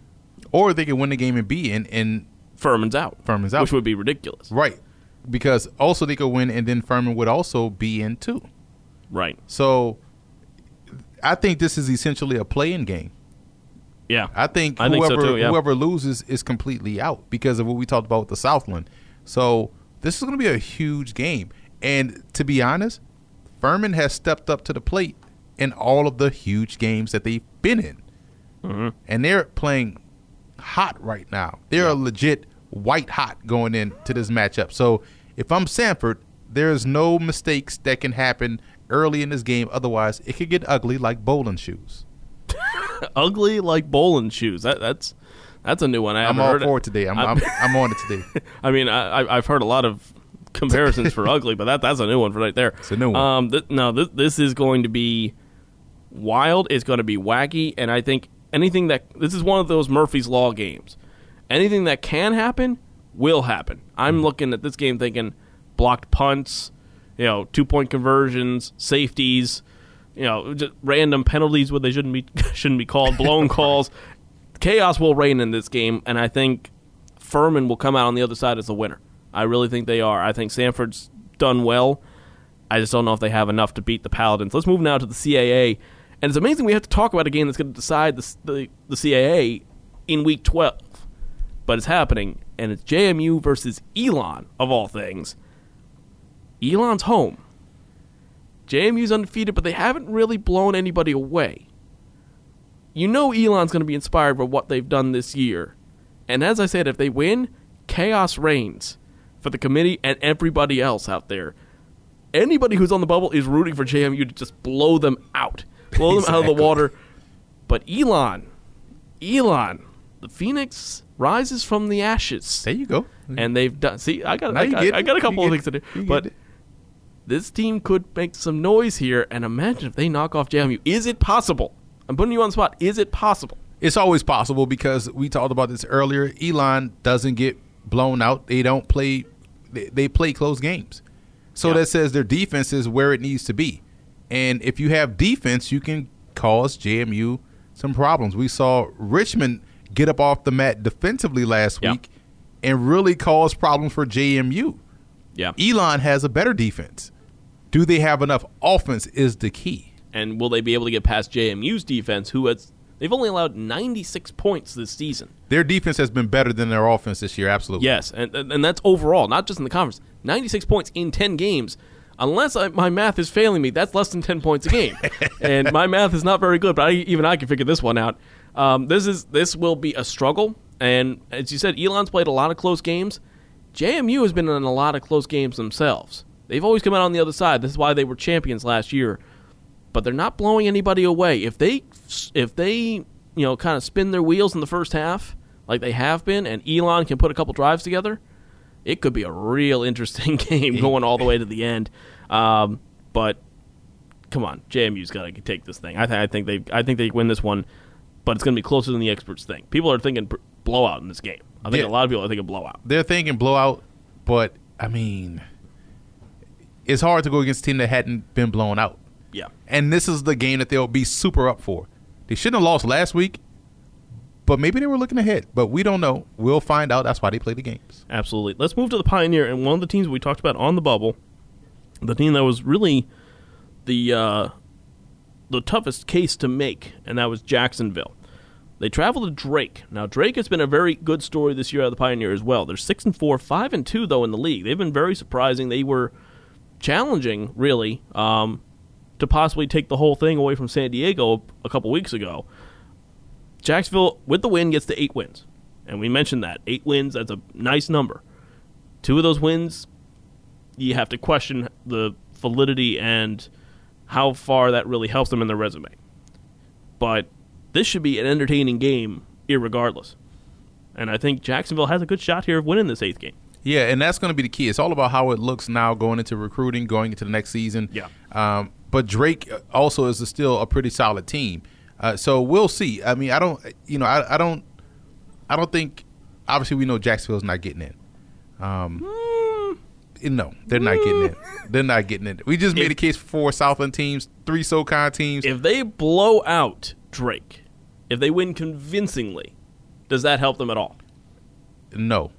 Or they can win the game and be in, and Furman's out. Furman's out. Which would be ridiculous. Right. Because also they could win and then Furman would also be in too. Right. So I think this is essentially a play-in game. Yeah. I think I whoever think so too, yeah. whoever loses is completely out because of what we talked about with the Southland. So this is going to be a huge game. And to be honest, Furman has stepped up to the plate in all of the huge games that they've been in. Mm-hmm. And they're playing hot right now. They're yeah. a legit white hot going into this matchup. So if I'm Sanford, there is no mistakes that can happen early in this game. Otherwise, it could get ugly like bowling shoes. Ugly like bowling shoes. That, that's that's a new one. I I'm all heard for it today. I'm, I'm, I'm on it today. I mean, I, I've heard a lot of comparisons for ugly, but that that's a new one right there. It's a new one. Um, th- no, th- this is going to be wild. It's going to be wacky, and I think anything that – this is one of those Murphy's Law games. Anything that can happen will happen. I'm mm-hmm. looking at this game thinking – blocked punts, you know, two-point conversions, safeties, you know, just random penalties where they shouldn't be shouldn't be called, blown calls. Chaos will reign in this game, and I think Furman will come out on the other side as the winner. I really think they are. I think Sanford's done well. I just don't know if they have enough to beat the Paladins. Let's move now to the C A A. And it's amazing we have to talk about a game that's going to decide the, the, the C A A in Week twelve. But it's happening, and it's J M U versus Elon, of all things. Elon's home. J M U's undefeated, but they haven't really blown anybody away. You know Elon's going to be inspired by what they've done this year. And as I said, if they win, chaos reigns for the committee and everybody else out there. Anybody who's on the bubble is rooting for J M U to just blow them out. Blow them exactly. out of the water. But Elon, Elon, the Phoenix rises from the ashes. There you go. And they've done... See, I got, I got, I got a couple of things to do. But this team could make some noise here, and imagine if they knock off J M U. Is it possible? I'm putting you on the spot. Is it possible? It's always possible because we talked about this earlier. Elon doesn't get blown out. They don't play... They, they play close games. So yeah. that says their defense is where it needs to be. And if you have defense, you can cause J M U some problems. We saw Richmond get up off the mat defensively last yeah. week. And really cause problems for J M U. Yeah, Elon has a better defense. Do they have enough offense is the key. And will they be able to get past J M U's defense, who has they've only allowed ninety-six points this season. Their defense has been better than their offense this year, absolutely. Yes, and and that's overall, not just in the conference. ninety-six points in ten games. Unless I, my math is failing me, that's less than ten points a game. And my math is not very good, but I, even I can figure this one out. Um, this is this will be a struggle. And as you said, Elon's played a lot of close games. J M U has been in a lot of close games themselves. They've always come out on the other side. This is why they were champions last year. But they're not blowing anybody away. If they, if they, you know, kind of spin their wheels in the first half like they have been, and Elon can put a couple drives together, it could be a real interesting game going all the way to the end. Um, but come on, J M U's got to take this thing. I, th- I think they, I think they win this one. But it's going to be closer than the experts think. People are thinking pr- blowout in this game. I think yeah. a lot of people are thinking blowout. They're thinking blowout, but, I mean, it's hard to go against a team that hadn't been blown out. Yeah. And this is the game that they'll be super up for. They shouldn't have lost last week, but maybe they were looking ahead. But we don't know. We'll find out. That's why they play the games. Absolutely. Let's move to the Pioneer. And one of the teams we talked about on the bubble, the team that was really the uh, the toughest case to make, and that was Jacksonville. They travel to Drake. Now, Drake has been a very good story this year out of the Pioneer as well. They're six and four, five and two, though, in the league. They've been very surprising. They were challenging, really, um, to possibly take the whole thing away from San Diego a couple weeks ago. Jacksonville, with the win, gets to eight wins. And we mentioned that. Eight wins, that's a nice number. Two of those wins, you have to question the validity and how far that really helps them in their resume. But this should be an entertaining game, irregardless. And I think Jacksonville has a good shot here of winning this eighth game. Yeah, and that's going to be the key. It's all about how it looks now going into recruiting, going into the next season. Yeah. Um, but Drake also is a still a pretty solid team. Uh, so we'll see. I mean, I don't, you know, I, I don't, I don't think. Obviously, we know Jacksonville's not getting in. Um, mm. No, they're mm. not getting in. They're not getting in. We just made if, a case for four Southland teams, three SoCon teams. If they blow out Drake, if they win convincingly, does that help them at all? No.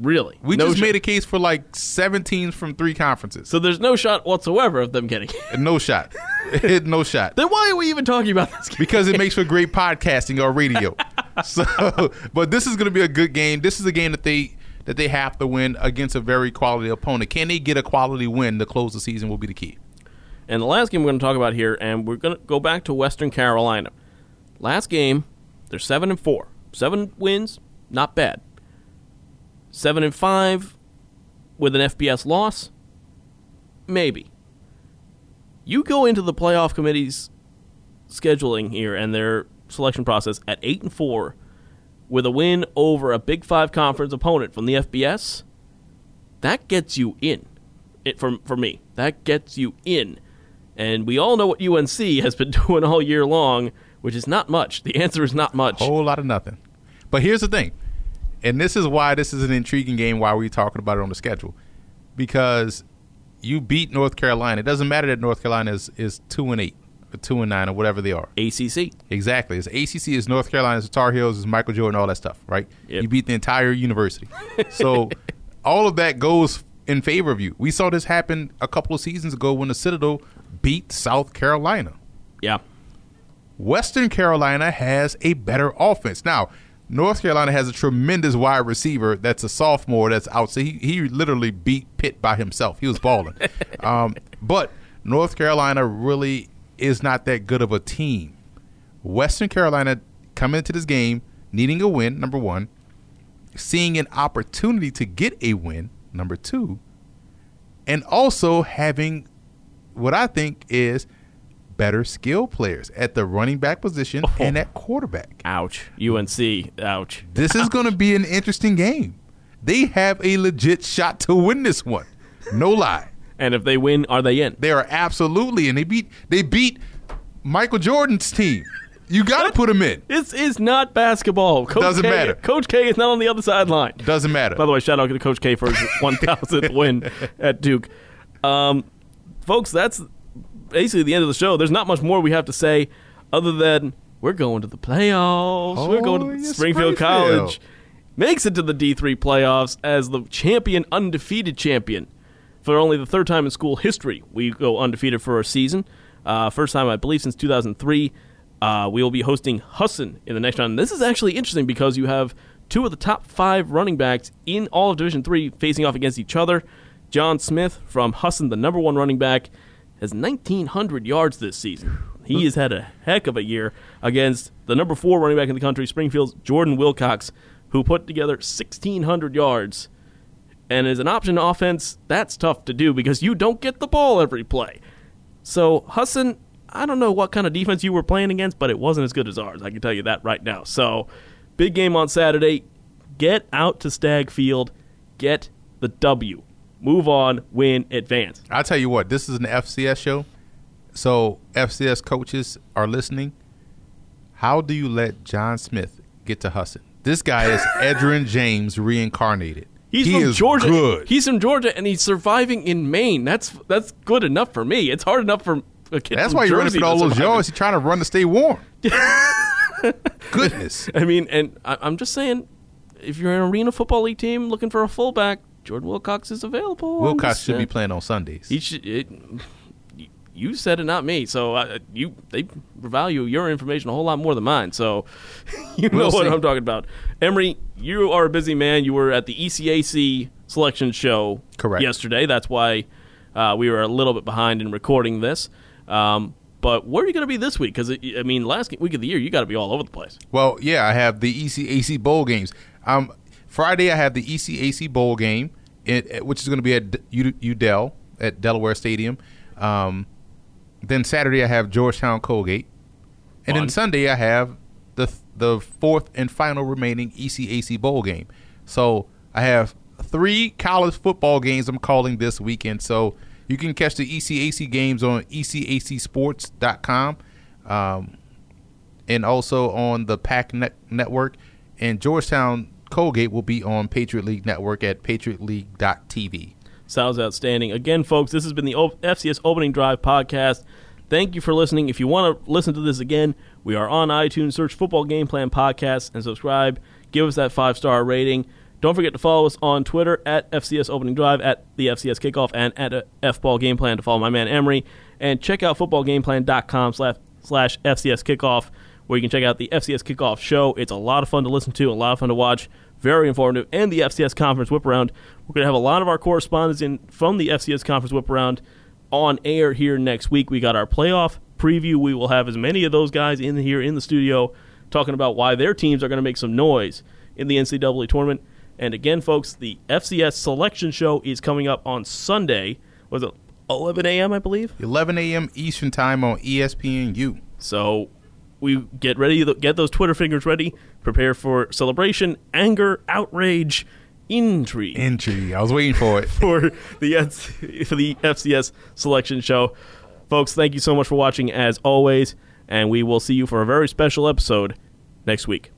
Really? We no just sh- made a case for like seven teams from three conferences. So there's no shot whatsoever of them getting it. No shot. No shot. Then why are we even talking about this game? Because it makes for great podcasting or radio. So, but this is going to be a good game. This is a game that they that they have to win against a very quality opponent. Can they get a quality win to close the season will be the key. And the last game we're going to talk about here, and we're going to go back to Western Carolina. Last game, they're seven and four. Seven wins, not bad. Seven and five with an F B S loss? Maybe. You go into the playoff committee's scheduling here and their selection process at eight and four with a win over a Big Five conference opponent from the F B S, that gets you in. It for, for me, that gets you in. And we all know what U N C has been doing all year long, which is not much. The answer is not much. A whole lot of nothing. But here's the thing, and this is why this is an intriguing game, why we're talking about it on the schedule, because you beat North Carolina. It doesn't matter that North Carolina is, is two and eight or two and nine or whatever they are. A C C. Exactly. It's A C C, it's North Carolina, it's the Tar Heels, it's Michael Jordan, all that stuff, right? Yep. You beat the entire university. So all of that goes in favor of you. We saw this happen a couple of seasons ago when the Citadel beat South Carolina. Yeah. Western Carolina has a better offense. Now, North Carolina has a tremendous wide receiver that's a sophomore that's out. So he, he literally beat Pitt by himself. He was balling. um, but North Carolina really is not that good of a team. Western Carolina coming into this game needing a win, number one, seeing an opportunity to get a win, number two, and also having what I think is better skill players at the running back position oh. and at quarterback. Ouch. U N C. Ouch. This Ouch. is going to be an interesting game. They have a legit shot to win this one. No lie. And if they win, are they in? They are absolutely in. They beat they beat Michael Jordan's team. You got to put them in. This is not basketball. Coach Doesn't K, matter. Coach K is not on the other sideline. Doesn't matter. By the way, shout out to Coach K for his one thousandth win at Duke. Um, folks, that's basically the end of the show. There's not much more we have to say other than we're going to the playoffs. Oh, we're going to yes, Springfield, Springfield College. Makes it to the D three playoffs as the champion, undefeated champion. For only the third time in school history, we go undefeated for a season. Uh, first time, I believe, since two thousand three. Uh, we will be hosting Husson in the next round. And this is actually interesting because you have two of the top five running backs in all of Division three facing off against each other. John Smith from Husson, the number one running back, has nineteen hundred yards this season. He has had a heck of a year against the number four running back in the country, Springfield's Jordan Wilcox, who put together sixteen hundred yards. And as an option offense, that's tough to do because you don't get the ball every play. So Husson, I don't know what kind of defense you were playing against, but it wasn't as good as ours. I can tell you that right now. So big game on Saturday. Get out to Stagg Field. Get the W. Move on, win, advance. I'll tell you what, this is an F C S show, so F C S coaches are listening. How do you let John Smith get to Husson? This guy is Edgerrin James reincarnated. He's he from is Georgia. Good. He's from Georgia, and he's surviving in Maine. That's that's good enough for me. It's hard enough for a kid That's from why you're running for all those yards. He's trying to run to stay warm. Goodness. I mean, and I, I'm just saying, if you're an Arena Football League team looking for a fullback, Jordan Wilcox is available. Wilcox should be playing on Sundays. He should. It, you said it, not me. So uh, you, they value your information a whole lot more than mine. So you we'll know see. what I'm talking about. Emory, you are a busy man. You were at the E C A C selection show Correct. yesterday. That's why uh, we were a little bit behind in recording this. Um, but where are you going to be this week? Because, I mean, last week of the year, you got to be all over the place. Well, yeah, I have the E C A C bowl games. Um, Friday, I have the E C A C bowl game, which is going to be at Udell at Delaware Stadium. Um, then Saturday, I have Georgetown Colgate. And Fun. then Sunday, I have the the fourth and final remaining E C A C bowl game. So I have three college football games I'm calling this weekend. So you can catch the E C A C games on E C A C sports dot com um, and also on the P A C net- network. And Georgetown Colgate will be on Patriot League Network at patriot league dot t v. Sounds outstanding. Again, folks, this has been the F C S Opening Drive podcast. Thank you for listening. If you want to listen to this again, we are on iTunes. Search Football Game Plan Podcast and subscribe. Give us that five-star rating. Don't forget to follow us on Twitter at F C S Opening Drive, at the F C S Kickoff, and at F Ball Game Plan to follow my man Emory. And check out football game plan dot com slash F C S Kickoff, where you can check out the F C S Kickoff show. It's a lot of fun to listen to, a lot of fun to watch, very informative, and the F C S Conference Whip Around. We're going to have a lot of our correspondents in from the F C S Conference Whip Around on air here next week. We got our playoff preview. We will have as many of those guys in here in the studio talking about why their teams are going to make some noise in the N C A A tournament. And again, folks, the F C S selection show is coming up on Sunday. Was it eleven a.m., I believe? eleven a.m. Eastern time on E S P N U. So we get ready, get those Twitter fingers ready, prepare for celebration, anger, outrage, intrigue. Intrigue. I was waiting for it. for the for the F C S selection show. Folks, thank you so much for watching as always, and we will see you for a very special episode next week.